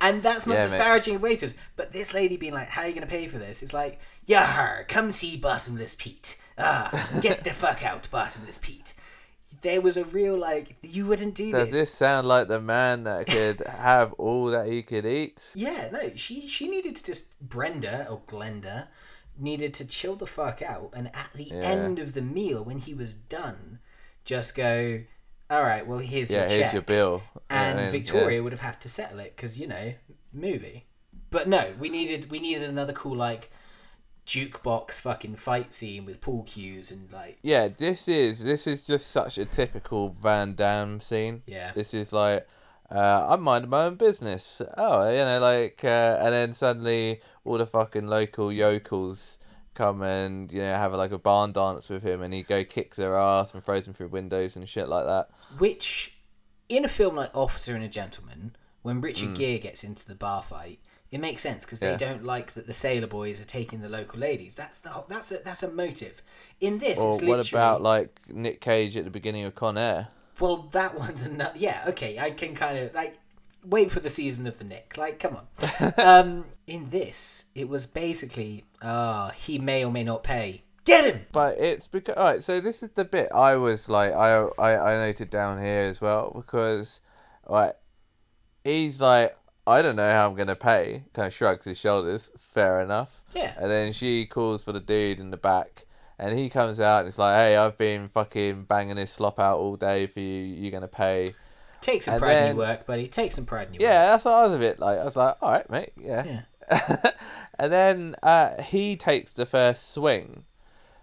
And that's not yeah, disparaging mate. waiters, but this lady being like, how are you going to pay for this? It's like, yar, come see Bottomless Pete. Ah, get the fuck out, Bottomless Pete. There was a real, like, you wouldn't do Does this. Does this sound like the man that could have all that he could eat? Yeah, no, she, she needed to just, Brenda, or Glenda, needed to chill the fuck out, and at the yeah. end of the meal, when he was done, just go... all right, well, here's yeah, your check. Yeah, here's your bill. And I mean, Victoria yeah. would have had to settle it because, you know, movie. But no, we needed we needed another cool, like, jukebox fucking fight scene with pool cues and, like... Yeah, this is this is just such a typical Van Damme scene. Yeah. This is like, uh, I'm minding my own business. Oh, you know, like... Uh, and then suddenly all the fucking local yokels... come and, you know, have a, like a barn dance with him, and he go kicks their ass and throws them through windows and shit like that. Which, in a film like Officer and a Gentleman, when Richard mm. Gere gets into the bar fight, it makes sense because they yeah. don't like that the sailor boys are taking the local ladies. That's the whole, that's a that's a motive. In this, or it's literally. What about like Nick Cage at the beginning of Con Air? Well, that one's another. Yeah, okay, I can kind of like. Wait for the season of the Nick. Like, come on. Um, in this, it was basically, ah, oh, he may or may not pay. Get him! But it's because... All right, so this is the bit I was like... I I, I noted down here as well because, like, he's like, I don't know how I'm going to pay. Kind of shrugs his shoulders. Fair enough. Yeah. And then she calls for the dude in the back and he comes out and it's like, hey, I've been fucking banging this slop out all day for you. You're going to pay... Take some and pride then, in your work, buddy. Take some pride in your yeah, work. Yeah, that's what I was a bit like. I was like, all right, mate. Yeah. yeah. And then uh, he takes the first swing.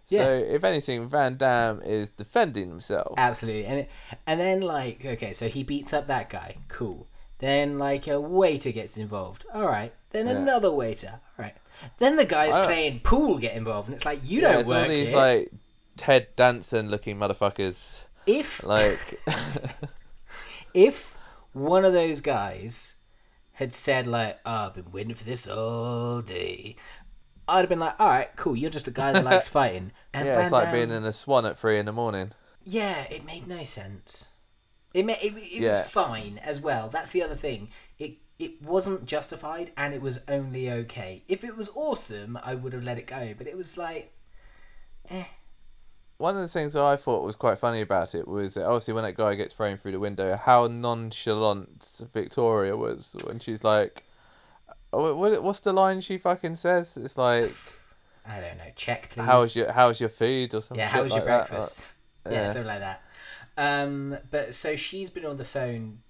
Yeah. So, if anything, Van Damme is defending himself. Absolutely. And it, and then, like, okay, so he beats up that guy. Cool. Then, like, a waiter gets involved. All right. Then yeah. another waiter. All right. Then the guys playing pool get involved. And it's like, you yeah, don't work here. It's all these, like, Ted Danson-looking motherfuckers. If... Like... If one of those guys had said, like, oh, I've been waiting for this all day, I'd have been like, all right, cool, you're just a guy that likes fighting. And yeah, Van it's like Damme... being in a swan at three in the morning. Yeah, it made no sense. It made, it, it yeah. was fine as well. That's the other thing. It it wasn't justified, and it was only okay. If it was awesome, I would have let it go, but it was like, eh. One of the things I thought was quite funny about it was that obviously when that guy gets thrown through the window, how nonchalant Victoria was when she's like, oh, what's the line she fucking says? It's like, I don't know, check please. How's your how's your food or something? Yeah, how's like your that. breakfast? Like, yeah. yeah, something like that. Um, but so she's been on the phone,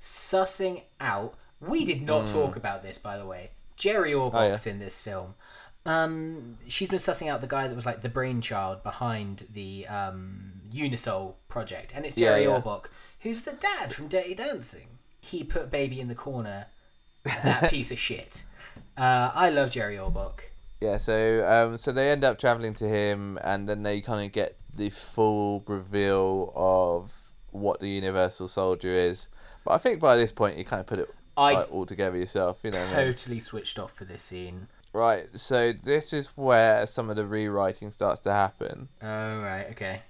sussing out. We did not mm. talk about this, by the way. Jerry Orbach's oh, yeah. in this film. Um, she's been sussing out the guy that was like the brainchild behind the um, Unisol project, and it's Jerry yeah, yeah. Orbach, who's the dad from Dirty Dancing. He put Baby in the Corner, that piece of shit. Uh, I love Jerry Orbach. Yeah, so um, so they end up travelling to him, and then they kind of get the full reveal of what the Universal Soldier is. But I think by this point you kind of put it I like, all together yourself. You know, totally man. switched off for this scene. Right, so this is where some of the rewriting starts to happen. Oh, right, okay.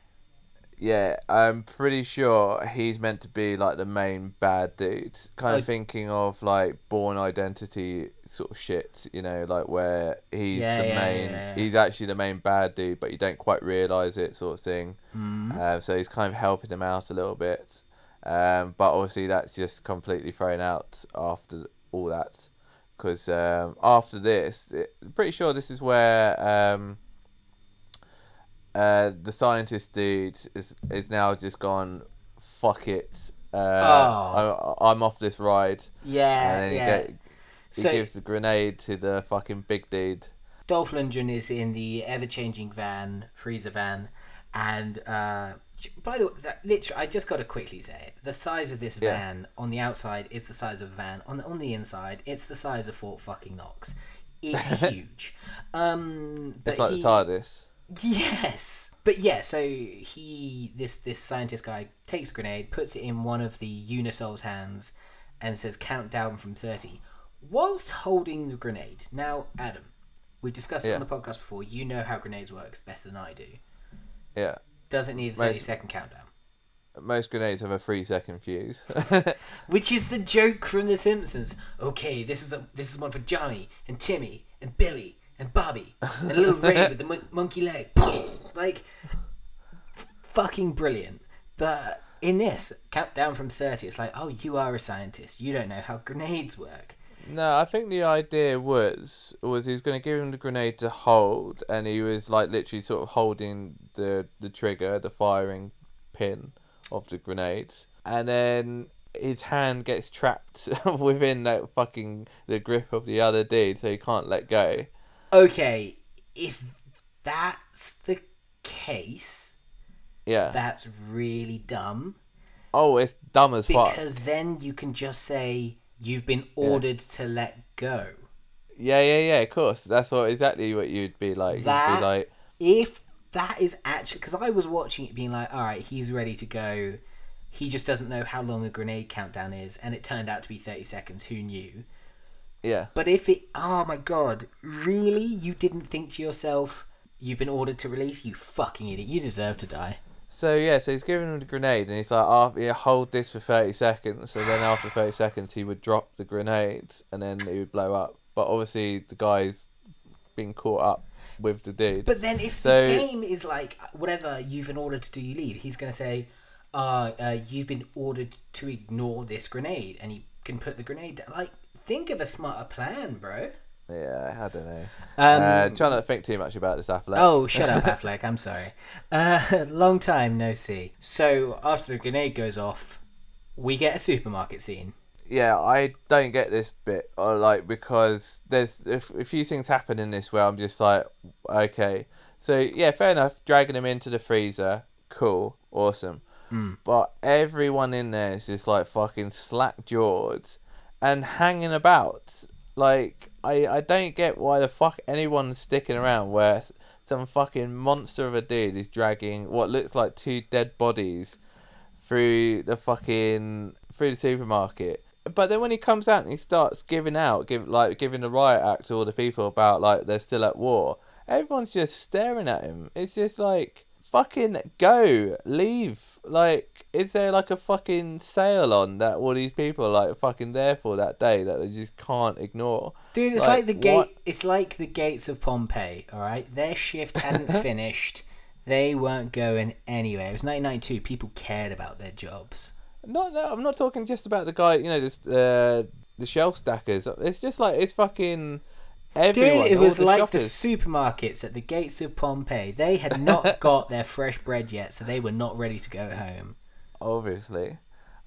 Yeah, I'm pretty sure he's meant to be, like, the main bad dude. Kind of I... thinking of, like, Born Identity sort of shit, you know, like, where he's yeah, the yeah, main... Yeah, yeah, yeah. He's actually the main bad dude, but you don't quite realise it sort of thing. Mm-hmm. Uh, so he's kind of helping him out a little bit. Um, but obviously that's just completely thrown out after all that. Because um, after this, it, I'm pretty sure this is where um, uh, the scientist dude is is now just gone, fuck it, uh, oh. I, I'm off this ride. Yeah, and then yeah. He, get, he so, gives the grenade to the fucking big dude. Dolph Lundgren is in the ever-changing van, freezer van, and uh, by the way, that, literally, I just got to quickly say it. The size of this van yeah. on the outside is the size of a van. On the, on the inside, it's the size of Fort fucking Knox. It's huge. Um, but it's like he, the TARDIS. Yes. But yeah, so he, this this scientist guy takes a grenade, puts it in one of the Unisol's hands and says count down from thirty whilst holding the grenade. Now, Adam, we discussed yeah. it on the podcast before. You know how grenades work better than I do. Yeah. Doesn't need a thirty-second countdown. Most grenades have a three-second fuse, which is the joke from The Simpsons. Okay, this is a this is one for Johnny and Timmy and Billy and Bobby and little Ray with the mon- monkey leg. Like, fucking brilliant. But in this countdown from thirty, it's like, oh, you are a scientist. You don't know how grenades work. No, I think the idea was was he was going to give him the grenade to hold, and he was like literally sort of holding the the trigger, the firing pin of the grenade, and then his hand gets trapped within that fucking the grip of the other dude, so he can't let go. Okay, if that's the case, yeah, that's really dumb. Oh, it's dumb as fuck. Because then you can just say you've been ordered yeah. to let go. Yeah, yeah, yeah. Of course, that's what exactly what you'd be like. That, you'd be like, if that is actually, because I was watching it being like, all right, he's ready to go. He just doesn't know how long a grenade countdown is, and it turned out to be thirty seconds. Who knew? Yeah. But if it, oh my god, really? You didn't think to yourself, you've been ordered to release? You fucking idiot! You deserve to die. So yeah, so he's giving him the grenade, and he's like, oh, yeah, hold this for thirty seconds. So then after thirty seconds, he would drop the grenade, and then it would blow up. But obviously, the guy's been caught up with the dude. But then if so, the game is like, whatever you've been ordered to do, you leave, he's going to say, uh, uh, you've been ordered to ignore this grenade, and he can put the grenade down. Like, think of a smarter plan, bro. Yeah, I don't know. Um, uh, trying not to think too much about this, Affleck. Oh, shut up, Affleck. I'm sorry. Uh, long time no see. So after the grenade goes off, we get a supermarket scene. Yeah, I don't get this bit, or like, because there's a few things happen in this where I'm just like, okay, so yeah, fair enough, dragging him into the freezer, cool, awesome. Mm. But everyone in there is just like fucking slack-jawed and hanging about. Like, I, I don't get why the fuck anyone's sticking around where some fucking monster of a dude is dragging what looks like two dead bodies through the fucking, through the supermarket. But then when he comes out and he starts giving out, give, like giving the riot act to all the people about like they're still at war, everyone's just staring at him. It's just like, fucking go, leave. Like, is there like a fucking sale on that all these people are like fucking there for that day that they just can't ignore? Dude, it's like, like the what? gate it's like the gates of Pompeii, alright? Their shift hadn't finished. They weren't going anywhere. It was nineteen ninety-two, people cared about their jobs. No, no, I'm not talking just about the guy, you know, this uh, the shelf stackers. It's just like it's fucking everyone. Dude, it was the like shoppers. The supermarkets at the gates of Pompeii. They had not got their fresh bread yet, so they were not ready to go home. Obviously.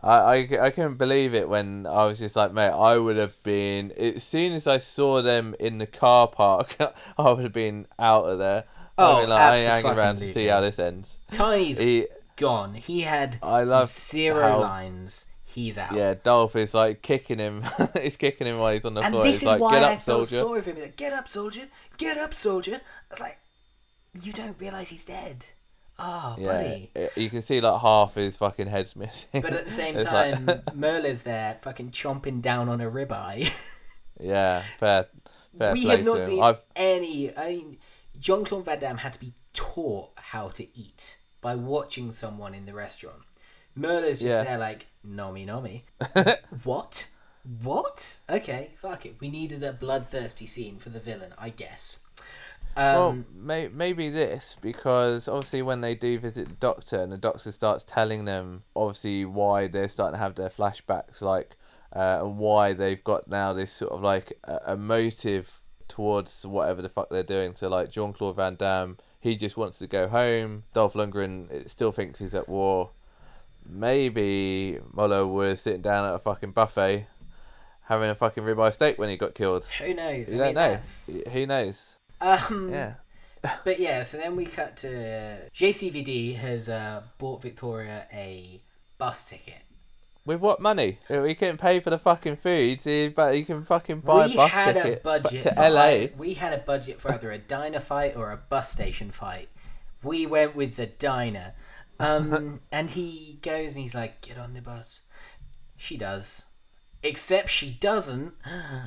I, I, I couldn't believe it when I was just like, mate, I would have been... As soon as I saw them in the car park, I would have been out of there. Oh, I mean, like, I ain't hanging around to see how this ends. Tiny's he, gone. He had I love zero how... lines. He's out. Yeah, Dolph is like kicking him. He's kicking him while he's on the and floor. And this he's is like, why get up, I felt soldier. sorry for him. He's like, get up, soldier. Get up, soldier. I was like, you don't realise he's dead. Oh, yeah, buddy. It, you can see like half his fucking head's missing. But at the same time, like... Merla's there fucking chomping down on a ribeye. Yeah, fair, fair we play have not to seen I've... any... I mean, Jean-Claude Van Damme had to be taught how to eat by watching someone in the restaurant. Merla's just yeah. there like, nommy nommy. What? What? Okay, fuck it. We needed a bloodthirsty scene for the villain, I guess. Um, well, may- maybe this, because obviously when they do visit the doctor and the doctor starts telling them, obviously, why they're starting to have their flashbacks, like, uh, and why they've got now this sort of, like, a, a motive towards whatever the fuck they're doing. So, like, Jean-Claude Van Damme, he just wants to go home. Dolph Lundgren still thinks he's at war. Maybe Molo was sitting down at a fucking buffet having a fucking ribeye steak when he got killed. Who knows? You I don't mean, know. That's... Who knows? Um, yeah. But yeah, so then we cut to... J C V D has uh, bought Victoria a bus ticket With what money? We couldn't pay for the fucking food, but you can fucking buy we a bus had ticket a budget to for L A. I, we had a budget for either a diner fight or a bus station fight. We went with the diner. Um, and he goes and he's like, get on the bus. She does. Except she doesn't.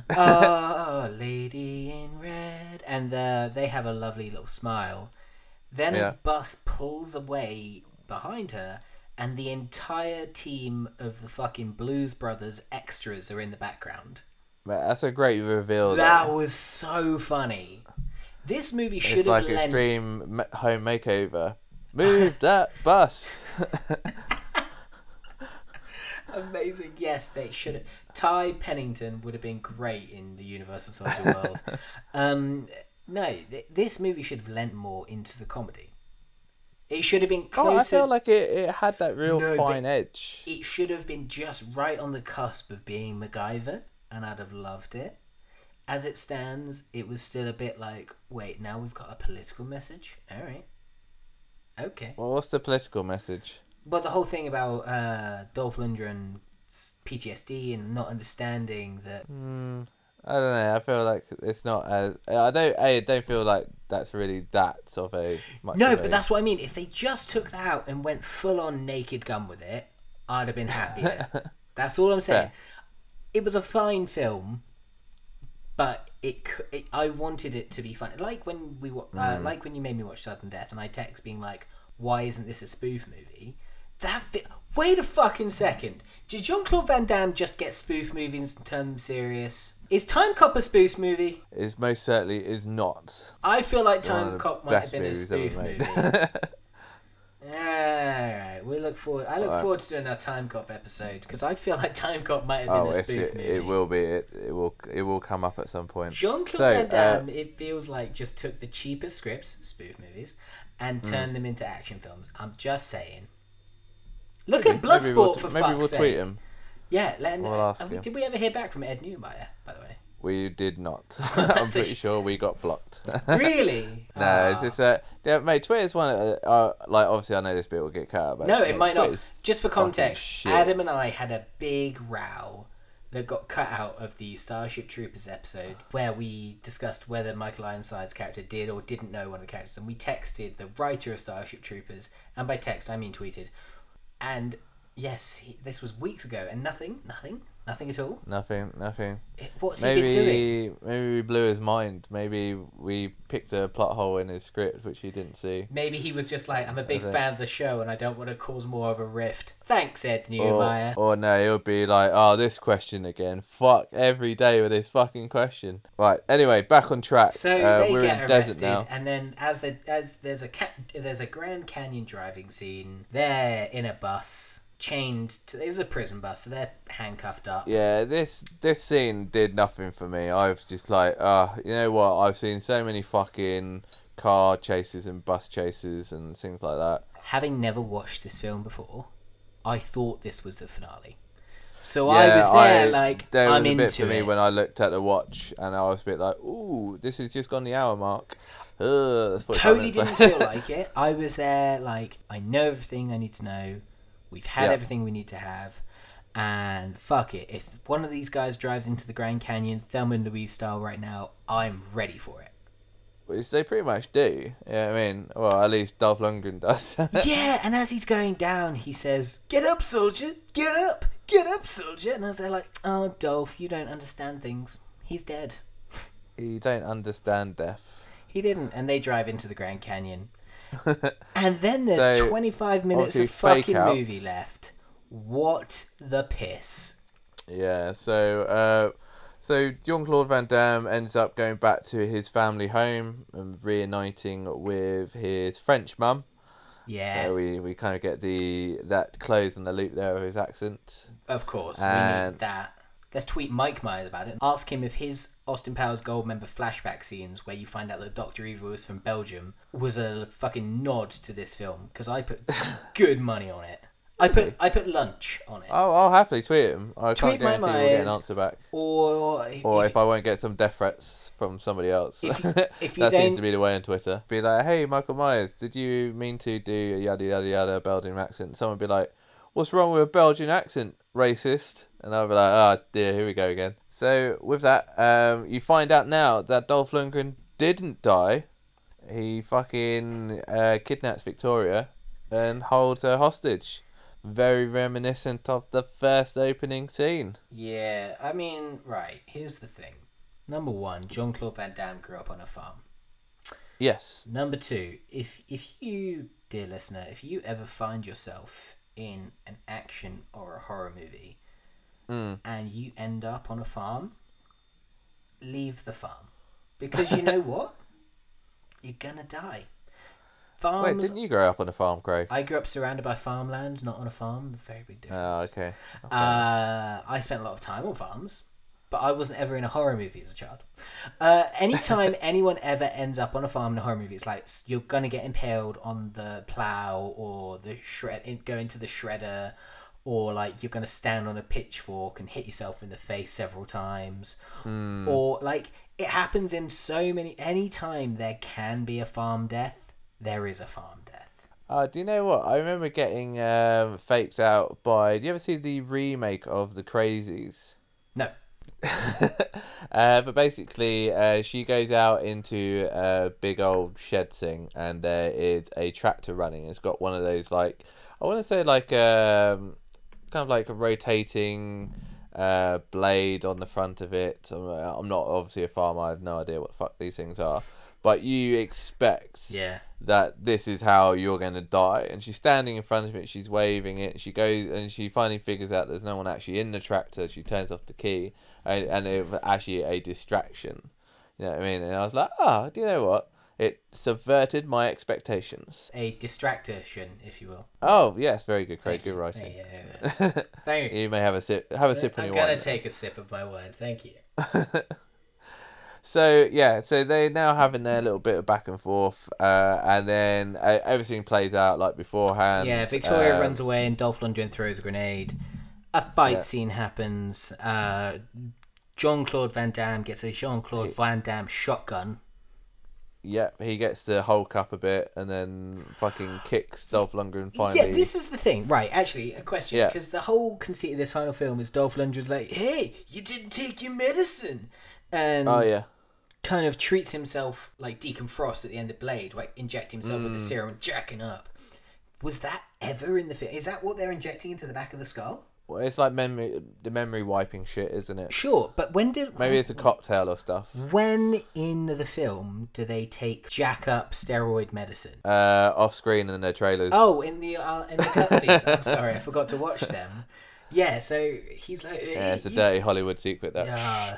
Oh, lady in red. And uh, they have a lovely little smile. Then yeah. a bus pulls away behind her, and the entire team of the fucking Blues Brothers extras are in the background. Man, that's a great reveal. That though. was so funny. This movie should it's have like lent... Extreme Home Makeover. Move that bus. Amazing. Yes, they should have. Ty Pennington would have been great in the Universal Soldier world. Um, no, th- this movie should have lent more into the comedy. It should have been closer. Oh, I feel like it, it had that real no, fine edge. It should have been just right on the cusp of being MacGyver, and I'd have loved it. As it stands, it was still a bit like, wait, now we've got a political message? All right. Okay. Well, what's the political message? Well, the whole thing about uh, Dolph Lundgren's P T S D and not understanding that... Mm, I don't know. I feel like it's not as... I don't, I don't feel like... That's really that sort of a... Much no, of a... but that's what I mean. If they just took that out and went full-on Naked Gun with it, I'd have been happier. That's all I'm saying. Fair. It was a fine film, but it, it I wanted it to be fun. Like when we uh, mm. like when you made me watch Sudden Death and I text being like, why isn't this a spoof movie? That fi- Wait a fucking second. Did Jean-Claude Van Damme just get spoof movies and turn them serious? Is Timecop a spoof movie? It most certainly is not. I feel like Timecop might have been a spoof movie. Alright, we look forward. I look right. forward to doing our Timecop episode because I feel like Timecop might have been oh, a spoof it, movie. It will be. It, it will. It will come up at some point. Jean-Claude so, Van Damme, uh, it feels like, just took the cheapest scripts, spoof movies, and turned mm. them into action films. I'm just saying. Look maybe, at Bloodsport maybe we'll, for maybe fuck's we'll sake. Tweet him. Yeah, let him we'll know. Ask him. Did we ever hear back from Ed Neumeier, by the way? We did not. I'm pretty sh- sure we got blocked. Really? No, Aww. it's just... Uh, yeah, mate, Twitter's one... Uh, uh, like, obviously, I know this bit will get cut out. No, it mate, might Twitter's not. Just for context, Adam and I had a big row that got cut out of the Starship Troopers episode where we discussed whether Michael Ironside's character did or didn't know one of the characters, and we texted the writer of Starship Troopers, and by text, I mean tweeted, and... Yes, he, this was weeks ago, and nothing, nothing, nothing at all. Nothing, nothing. It, what's maybe, he been doing? Maybe we blew his mind. Maybe we picked a plot hole in his script, which he didn't see. Maybe he was just like, I'm a big fan of the show, and I don't want to cause more of a rift. Thanks, Ed Neumeier. Or, or no, he'll be like, oh, this question again. Fuck, every day with this fucking question. Right, anyway, back on track. So uh, they we're get in arrested, desert now. And then as, the, as there's, a ca- there's a Grand Canyon driving scene, they're in a bus... chained to, it was a prison bus, so they're handcuffed up. Yeah, this this scene did nothing for me. I was just like, ah, uh, you know what? I've seen so many fucking car chases and bus chases and things like that. Having never watched this film before, I thought this was the finale. So yeah, I was there I, like, there I'm was a into bit for it. Me when I looked at the watch, and I was a bit like, ooh, this has just gone the hour mark. Ugh, totally didn't feel like it. I was there like, I know everything I need to know. We've had yep. everything we need to have, and fuck it. If one of these guys drives into the Grand Canyon, Thelma and Louise style right now, I'm ready for it. Which they pretty much do. Yeah, I mean, well, at least Dolph Lundgren does. Yeah, and as he's going down, he says, get up, soldier, get up, get up, soldier. And I was there like, oh, Dolph, you don't understand things. He's dead. You don't understand death. He didn't, and they drive into the Grand Canyon. And then there's so, twenty-five minutes of fucking out. movie left. What the piss? Yeah, so uh, so Jean-Claude Van Damme ends up going back to his family home and reuniting with his French mum. Yeah. So we, we kind of get the that close and the loop there of his accent. Of course, and... we need that. Let's tweet Mike Myers about it and ask him if his Austin Powers Gold member flashback scenes where you find out that Doctor Evil was from Belgium was a fucking nod to this film, because I put good money on it. I put I put lunch on it. Oh, I'll happily tweet him. I tweet can't guarantee Mike Myers, we'll get an answer back. Or if, or if I won't get some death threats from somebody else. If you, if you that seems to be the way on Twitter. Be like, hey, Michael Myers, did you mean to do a yada yada yada Belgian accent? Someone would be like, what's wrong with a Belgian accent? racist. And I'll be like, oh dear, here we go again. So with that, um, you find out now that Dolph Lundgren didn't die. He fucking uh, kidnaps Victoria and holds her hostage. Very reminiscent of the first opening scene. Yeah, I mean, right, here's the thing. Number one, Jean-Claude Van Damme grew up on a farm. Yes. Number two, if if you, dear listener, if you ever find yourself in an action or a horror movie mm. and you end up on a farm, leave the farm. Because you know what? You're gonna die. Farms... Wait, didn't you grow up on a farm, Craig? I grew up surrounded by farmland, not on a farm. Very big difference. Oh, okay. okay. Uh, I spent a lot of time on farms, but I wasn't ever in a horror movie as a child. Uh, anytime anyone ever ends up on a farm in a horror movie, it's like you're going to get impaled on the plough or the shred, go into the shredder, or like you're going to stand on a pitchfork and hit yourself in the face several times. Mm. Or like it happens in so many... Anytime there can be a farm death, there is a farm death. Uh, do you know what? I remember getting um, faked out by... Do you ever see the remake of The Crazies? No. uh, but basically, uh, she goes out into a big old shed thing, and there is a tractor running. It's got one of those, like... I want to say, like, um, kind of like a rotating uh, blade on the front of it. I'm, I'm not obviously a farmer. I have no idea what the fuck these things are. But you expect... Yeah. That this is how you're going to die. And she's standing in front of it. She's waving it. She goes and she finally figures out there's no one actually in the tractor. She turns off the key. And, and it was actually a distraction. You know what I mean? And I was like, ah, do you know what? It subverted my expectations. A distraction, if you will. Oh, yes. Very good, Craig. Good writing. Thank you. Yeah, Thank you. You may have a sip. Have a sip on your wine. I'm going to take a sip of my wine. Thank you. So, yeah, so they now having their little bit of back and forth, uh, and then uh, everything plays out like beforehand. Yeah, Victoria um, runs away and Dolph Lundgren throws a grenade. A fight yeah. scene happens. Uh, Jean-Claude Van Damme gets a Jean-Claude he, Van Damme shotgun. Yeah, he gets to hulk up a bit and then fucking kicks Dolph Lundgren finally. Yeah, this is the thing. Right, actually, a question. Because yeah. the whole conceit of this final film is Dolph Lundgren's like, hey, you didn't take your medicine. And oh, yeah. kind of treats himself like Deacon Frost at the end of Blade, like inject himself mm. with the serum and jacking up. Was that ever in the film? Is that what they're injecting into the back of the skull? Well, it's like memory, the memory wiping shit, isn't it? Sure, but when did... Maybe when, it's a cocktail or stuff. When in the film do they take jack-up steroid medicine? Uh, off-screen in their trailers. Oh, in the, uh, in the cutscenes. I'm sorry, I forgot to watch them. Yeah, so he's like... Yeah, it's a dirty Hollywood secret, that. Yeah.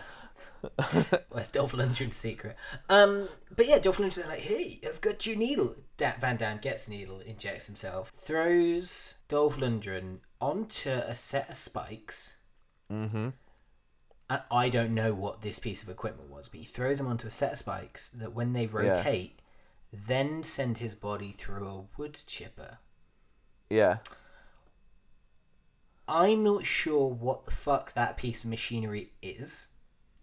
Well, it's Dolph Lundgren's secret. Um, but yeah, Dolph Lundgren's like, hey, I've got your needle. Da- Van Damme gets the needle, injects himself, throws Dolph Lundgren onto a set of spikes. Mm-hmm. And I don't know what this piece of equipment was, but he throws him onto a set of spikes that when they rotate, yeah. then send his body through a wood chipper. Yeah. I'm not sure what the fuck that piece of machinery is.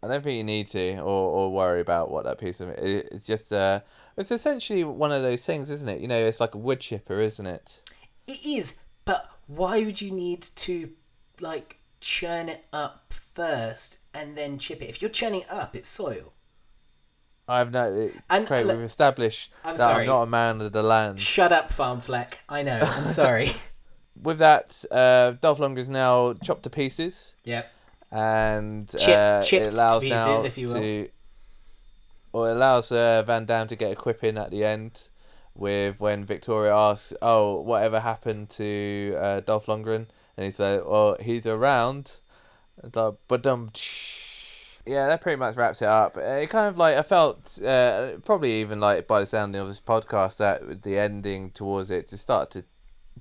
I don't think you need to, or, or worry about what that piece of it. It's just, uh, it's essentially one of those things, isn't it? You know, it's like a wood chipper, isn't it? It is, but why would you need to, like, churn it up first and then chip it? If you're churning it up, it's soil. I've no. And, Craig, look, we've established I'm that sorry. I'm not a man of the land. Shut up, Farm Fleck. I know. I'm sorry. With that, uh, Dolph Lundgren's now chopped to pieces. Yep. And Chip, uh, it allows pieces, now if you will. to, or it allows uh, Van Damme to get a quip in at the end, with when Victoria asks, "Oh, whatever happened to uh, Dolph Lundgren?" And he's like, "Well, he's around." But dum, yeah, that pretty much wraps it up. It kind of like I felt uh, probably even like by the sounding of this podcast that the ending towards it just started to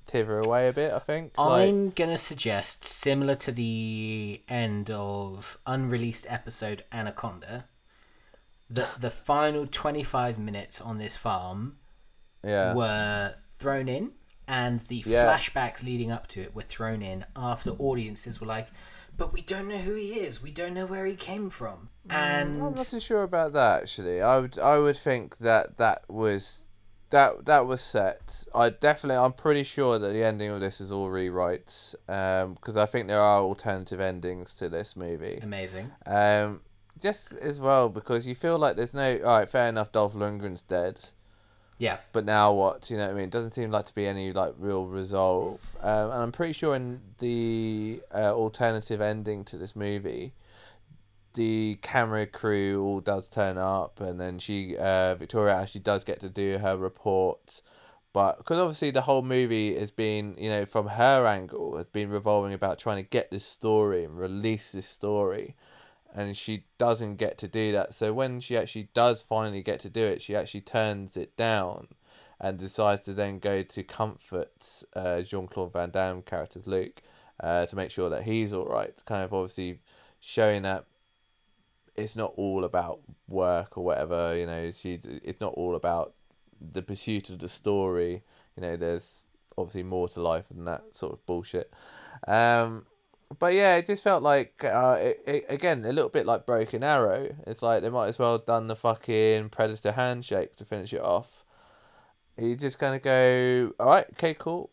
Tiver away a bit, I think. I'm like... gonna suggest, similar to the end of unreleased episode Anaconda, that the final twenty-five minutes on this farm yeah. were thrown in, and the yeah. flashbacks leading up to it were thrown in after audiences were like, but we don't know who he is, we don't know where he came from. And I'm not so sure about that, actually. I would I would think that that was that that was set. I definitely, I'm pretty sure that the ending of this is all rewrites, um, because I think there are alternative endings to this movie. Amazing. Um, just as well because you feel like there's no, all right, fair enough, Dolph Lundgren's dead. Yeah. But now what? You know what I mean? It doesn't seem like to be any like real resolve. Um, and I'm pretty sure in the uh, alternative ending to this movie, the camera crew all does turn up, and then she, uh, Victoria actually does get to do her report. But because obviously the whole movie has been, you know, from her angle, has been revolving about trying to get this story and release this story. And she doesn't get to do that. So when she actually does finally get to do it, she actually turns it down and decides to then go to comfort uh, Jean-Claude Van Damme character's Luke uh, to make sure that he's all right. Kind of obviously showing that it's not all about work or whatever. You know, she it's not all about the pursuit of the story. You know, there's obviously more to life than that sort of bullshit. Um... But yeah, it just felt like, uh, it, it, again, a little bit like Broken Arrow. It's like they might as well have done the fucking Predator handshake to finish it off. You just kind of go, all right, okay, cool.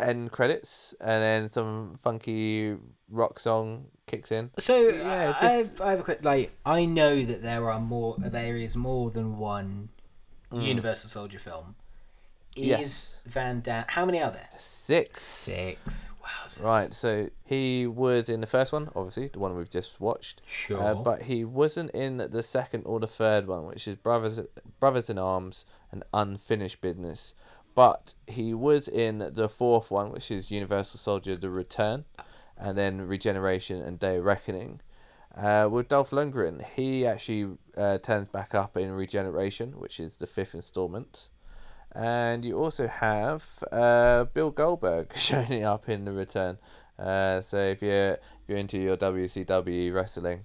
End credits, and then some funky rock song kicks in. So yeah, just... I, have, I have a quick, like, I know that there are more, there is more than one mm. Universal Soldier film. Is yes. Van Damme... How many are there? Six. Six. Wowzers. Right, so he was in the first one, obviously, the one we've just watched. Sure. Uh, but he wasn't in the second or the third one, which is Brothers Brothers in Arms and Unfinished Business. But he was in the fourth one, which is Universal Soldier, The Return, and then Regeneration and Day of Reckoning. Uh, with Dolph Lundgren, he actually uh, turns back up in Regeneration, which is the fifth installment. And you also have uh, Bill Goldberg showing up in The Return. Uh, so if you're if you're into your W C W wrestling,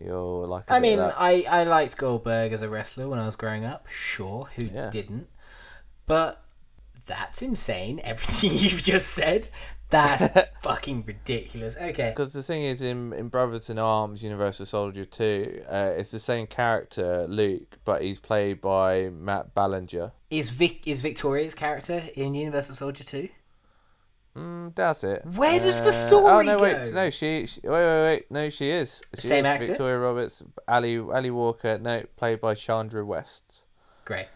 you'll like. I mean, I, I liked Goldberg as a wrestler when I was growing up. Sure, who yeah. didn't? But that's insane. Everything you've just said, that's fucking ridiculous. Okay. Because the thing is, in in Brothers in Arms, Universal Soldier two, uh, it's the same character, Luke, but he's played by Matt Ballinger. Is Vic is Victoria's character in Universal Soldier two? Mm, that's it. Where uh, does the story go? Oh no, wait, go? no, she, she, wait, wait, wait, no, she is. She Same is actor. Victoria Roberts, Ali, Ali Walker, no, played by Chandra West. Great.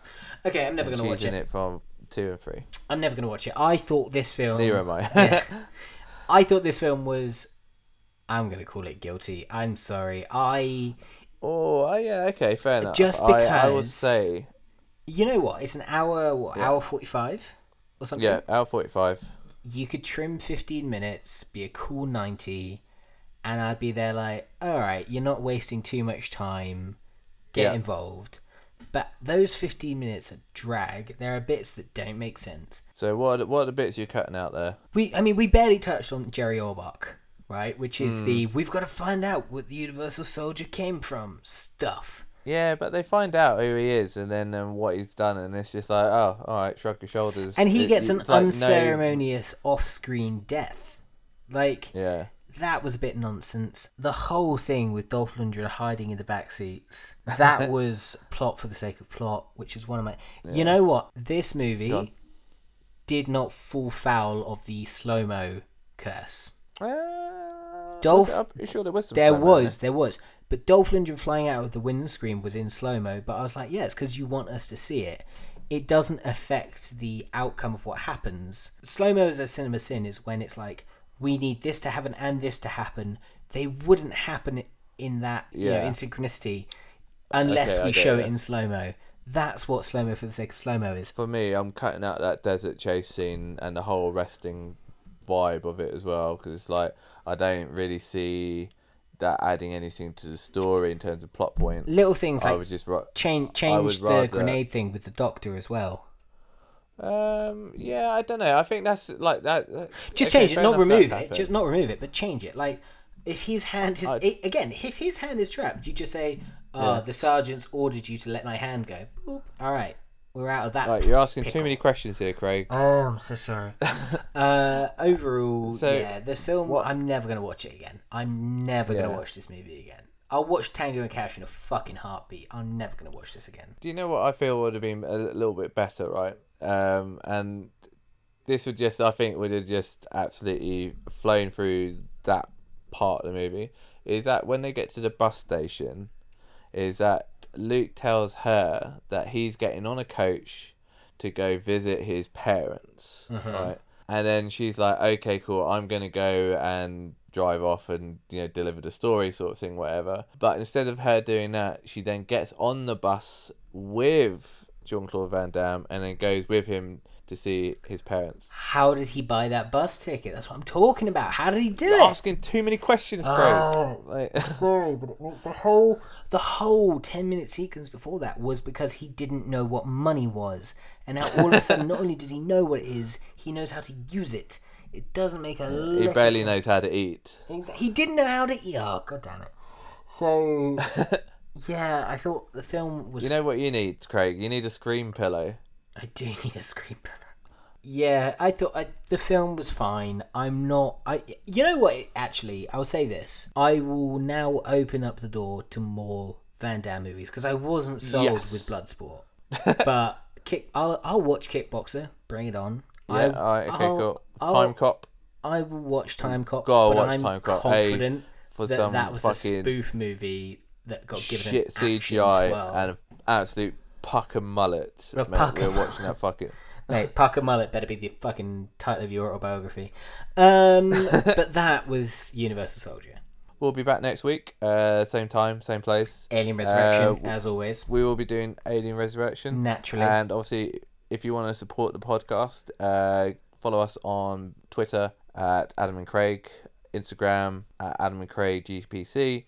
Okay, I'm never and gonna watch it. She's in it from two and three. I'm never gonna watch it. I thought this film. Neither am I. yeah, I thought this film was. I'm gonna call it guilty. I'm sorry. I. Oh yeah, okay, fair enough. Just because I, I would say. You know what? It's an hour, what, yeah. hour forty-five or something? Yeah, hour forty-five. You could trim fifteen minutes, be a cool ninety, and I'd be there like, all right, you're not wasting too much time. Get yeah. involved. But those fifteen minutes are drag. There are bits that don't make sense. So what are, what are the bits you're cutting out there? We, I mean, we barely touched on Jerry Orbach, right? Which is mm. the, we've got to find out what the Universal Soldier came from stuff. Yeah, but they find out who he is and then um, what he's done, and it's just like, oh, all right, shrug your shoulders. And he it, gets an like, unceremonious no... off-screen death. Like, yeah. that was a bit nonsense. The whole thing with Dolph Lundgren hiding in the back seats, that was plot for the sake of plot, which is one of my... Yeah. You know what? This movie did not fall foul of the slow-mo curse. Uh, Dolph... I'm pretty sure there was some There was, there, there was. But Dolph Lundgren flying out of the windscreen was in slow-mo, but I was like, yeah, it's because you want us to see it. It doesn't affect the outcome of what happens. Slow-mo as a cinema sin is when it's like, we need this to happen and this to happen. They wouldn't happen in that, yeah. you know, in synchronicity unless okay, we okay, show yeah. it in slow-mo. That's what slow-mo for the sake of slow-mo is. For me, I'm cutting out that desert chase scene and the whole resting vibe of it as well, because it's like, I don't really see... that adding anything to the story in terms of plot point. Little things I like was just ra- change change the rather... grenade thing with the doctor as well. Um, yeah, I don't know. I think that's like that. that just okay, change it, not remove it. Happened. Just not remove it, but change it. Like if his hand is I... it, again, if his hand is trapped, you just say, "Oh, yeah. the sergeant's ordered you to let my hand go." Boop. All right, we're out of that. Right, you're asking pickle. too many questions here, Craig. Oh, I'm so sorry. uh, overall, so, yeah, this film, what, I'm never going to watch it again. I'm never yeah. going to watch this movie again. I'll watch Tango and Cash in a fucking heartbeat. I'm never going to watch this again. Do you know what I feel would have been a little bit better, right? Um, and this would just, I think, would have just absolutely flown through that part of the movie, is that when they get to the bus station, is that Luke tells her that he's getting on a coach to go visit his parents, mm-hmm. right? And then she's like, okay, cool, I'm going to go and drive off and, you know, deliver the story sort of thing, whatever. But instead of her doing that, she then gets on the bus with Jean-Claude Van Damme and then goes with him to see his parents. How did he buy that bus ticket? That's what I'm talking about. How did he do You're it? Asking too many questions, Craig. Oh, like, sorry, but the whole the whole ten minute sequence before that was because he didn't know what money was, and now all of a sudden not only does he know what it is, he knows how to use it. It doesn't make a lick. He barely knows how to eat. He didn't know how to eat. Oh, god damn it. So yeah, I thought the film was... You know what you need, Craig? You need a screen pillow. I do need a screen pillow. Yeah, I thought I, the film was fine. I'm not... I. You know what, actually, I'll say this. I will now open up the door to more Van Damme movies, because I wasn't sold yes. with Bloodsport. But kick, I'll, I'll watch Kickboxer. Bring it on. Yeah, I, all right, okay, I'll, cool. I'll, Time Cop. I will watch Time Cop, God, but watch I'm Time Cop. confident hey, for that some that was fucking... a spoof movie... that got given shit C G I twirl. And an absolute pucker mullet. Well, mate, pucker. We're watching that fucking... Mate, pucker mullet better be the fucking title of your autobiography. Um, but that was Universal Soldier. We'll be back next week. Uh, same time, same place. Alien Resurrection, uh, as always. We will be doing Alien Resurrection. Naturally. And obviously, if you want to support the podcast, uh, follow us on Twitter at Adam and Craig, Instagram at Adam and Craig G P C,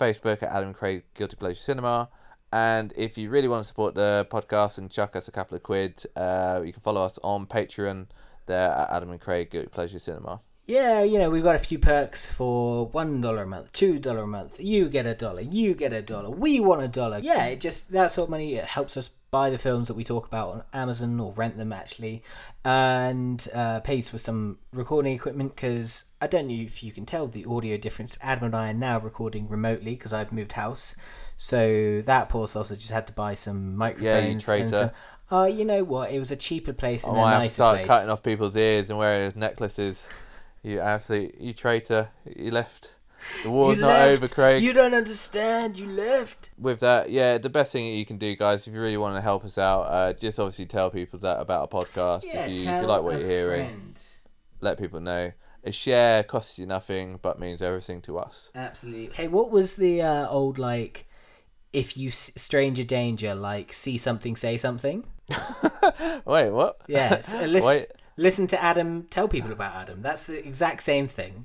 Facebook at Adam Craig Guilty Pleasure Cinema. And if you really want to support the podcast and chuck us a couple of quid, uh, you can follow us on Patreon there at Adam and Craig Guilty Pleasure Cinema. Yeah, you know, we've got a few perks for one dollar a month, two dollars a month. You get a dollar, you get a dollar, we want a dollar. Yeah, it just, that sort of money, it helps us buy the films that we talk about on Amazon or rent them actually, and uh, pays for some recording equipment, because I don't know if you can tell the audio difference. Adam and I are now recording remotely because I've moved house. So that poor sausage just had to buy some microphones. Yeah, you and some, uh, you know what? It was a cheaper place and oh, a I nicer place. I start cutting off people's ears and wearing necklaces. You absolute, you traitor. You left. The war's not left. over, Craig. You don't understand. You left. With that, yeah, the best thing that you can do, guys, if you really want to help us out, uh, just obviously tell people that about our podcast. Yeah, if, you, tell if you like what a you're hearing, friend. Let people know. A share costs you nothing but means everything to us. Absolutely. Hey, what was the uh, old, like, if you s- stranger danger, like, see something, say something? Wait, what? Yeah, so listen, Wait. listen to Adam, tell people about Adam. That's the exact same thing.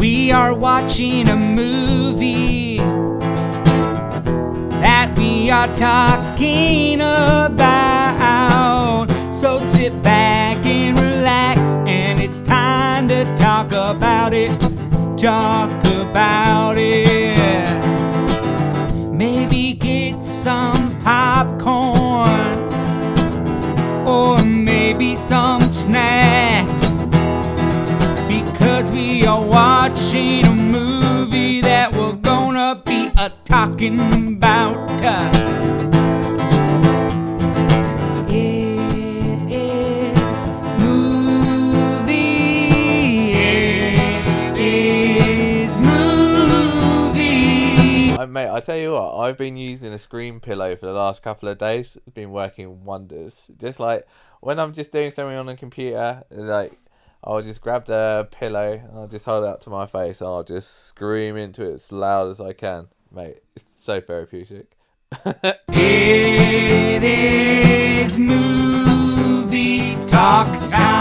We are watching a movie that we are talking about. So sit back and relax, and it's time to talk about it. Talk about it. Maybe get some popcorn, or maybe some snacks, because we are watching a movie that we're gonna be A talking about uh, it is movie. It is movie. Uh, mate, I tell you what, I've been using a screen pillow for the last couple of days. It's been working wonders. Just like when I'm just doing something on a computer, like I'll just grab the pillow and I'll just hold it up to my face and I'll just scream into it as loud as I can. Mate, it's so therapeutic. It is movie talk time.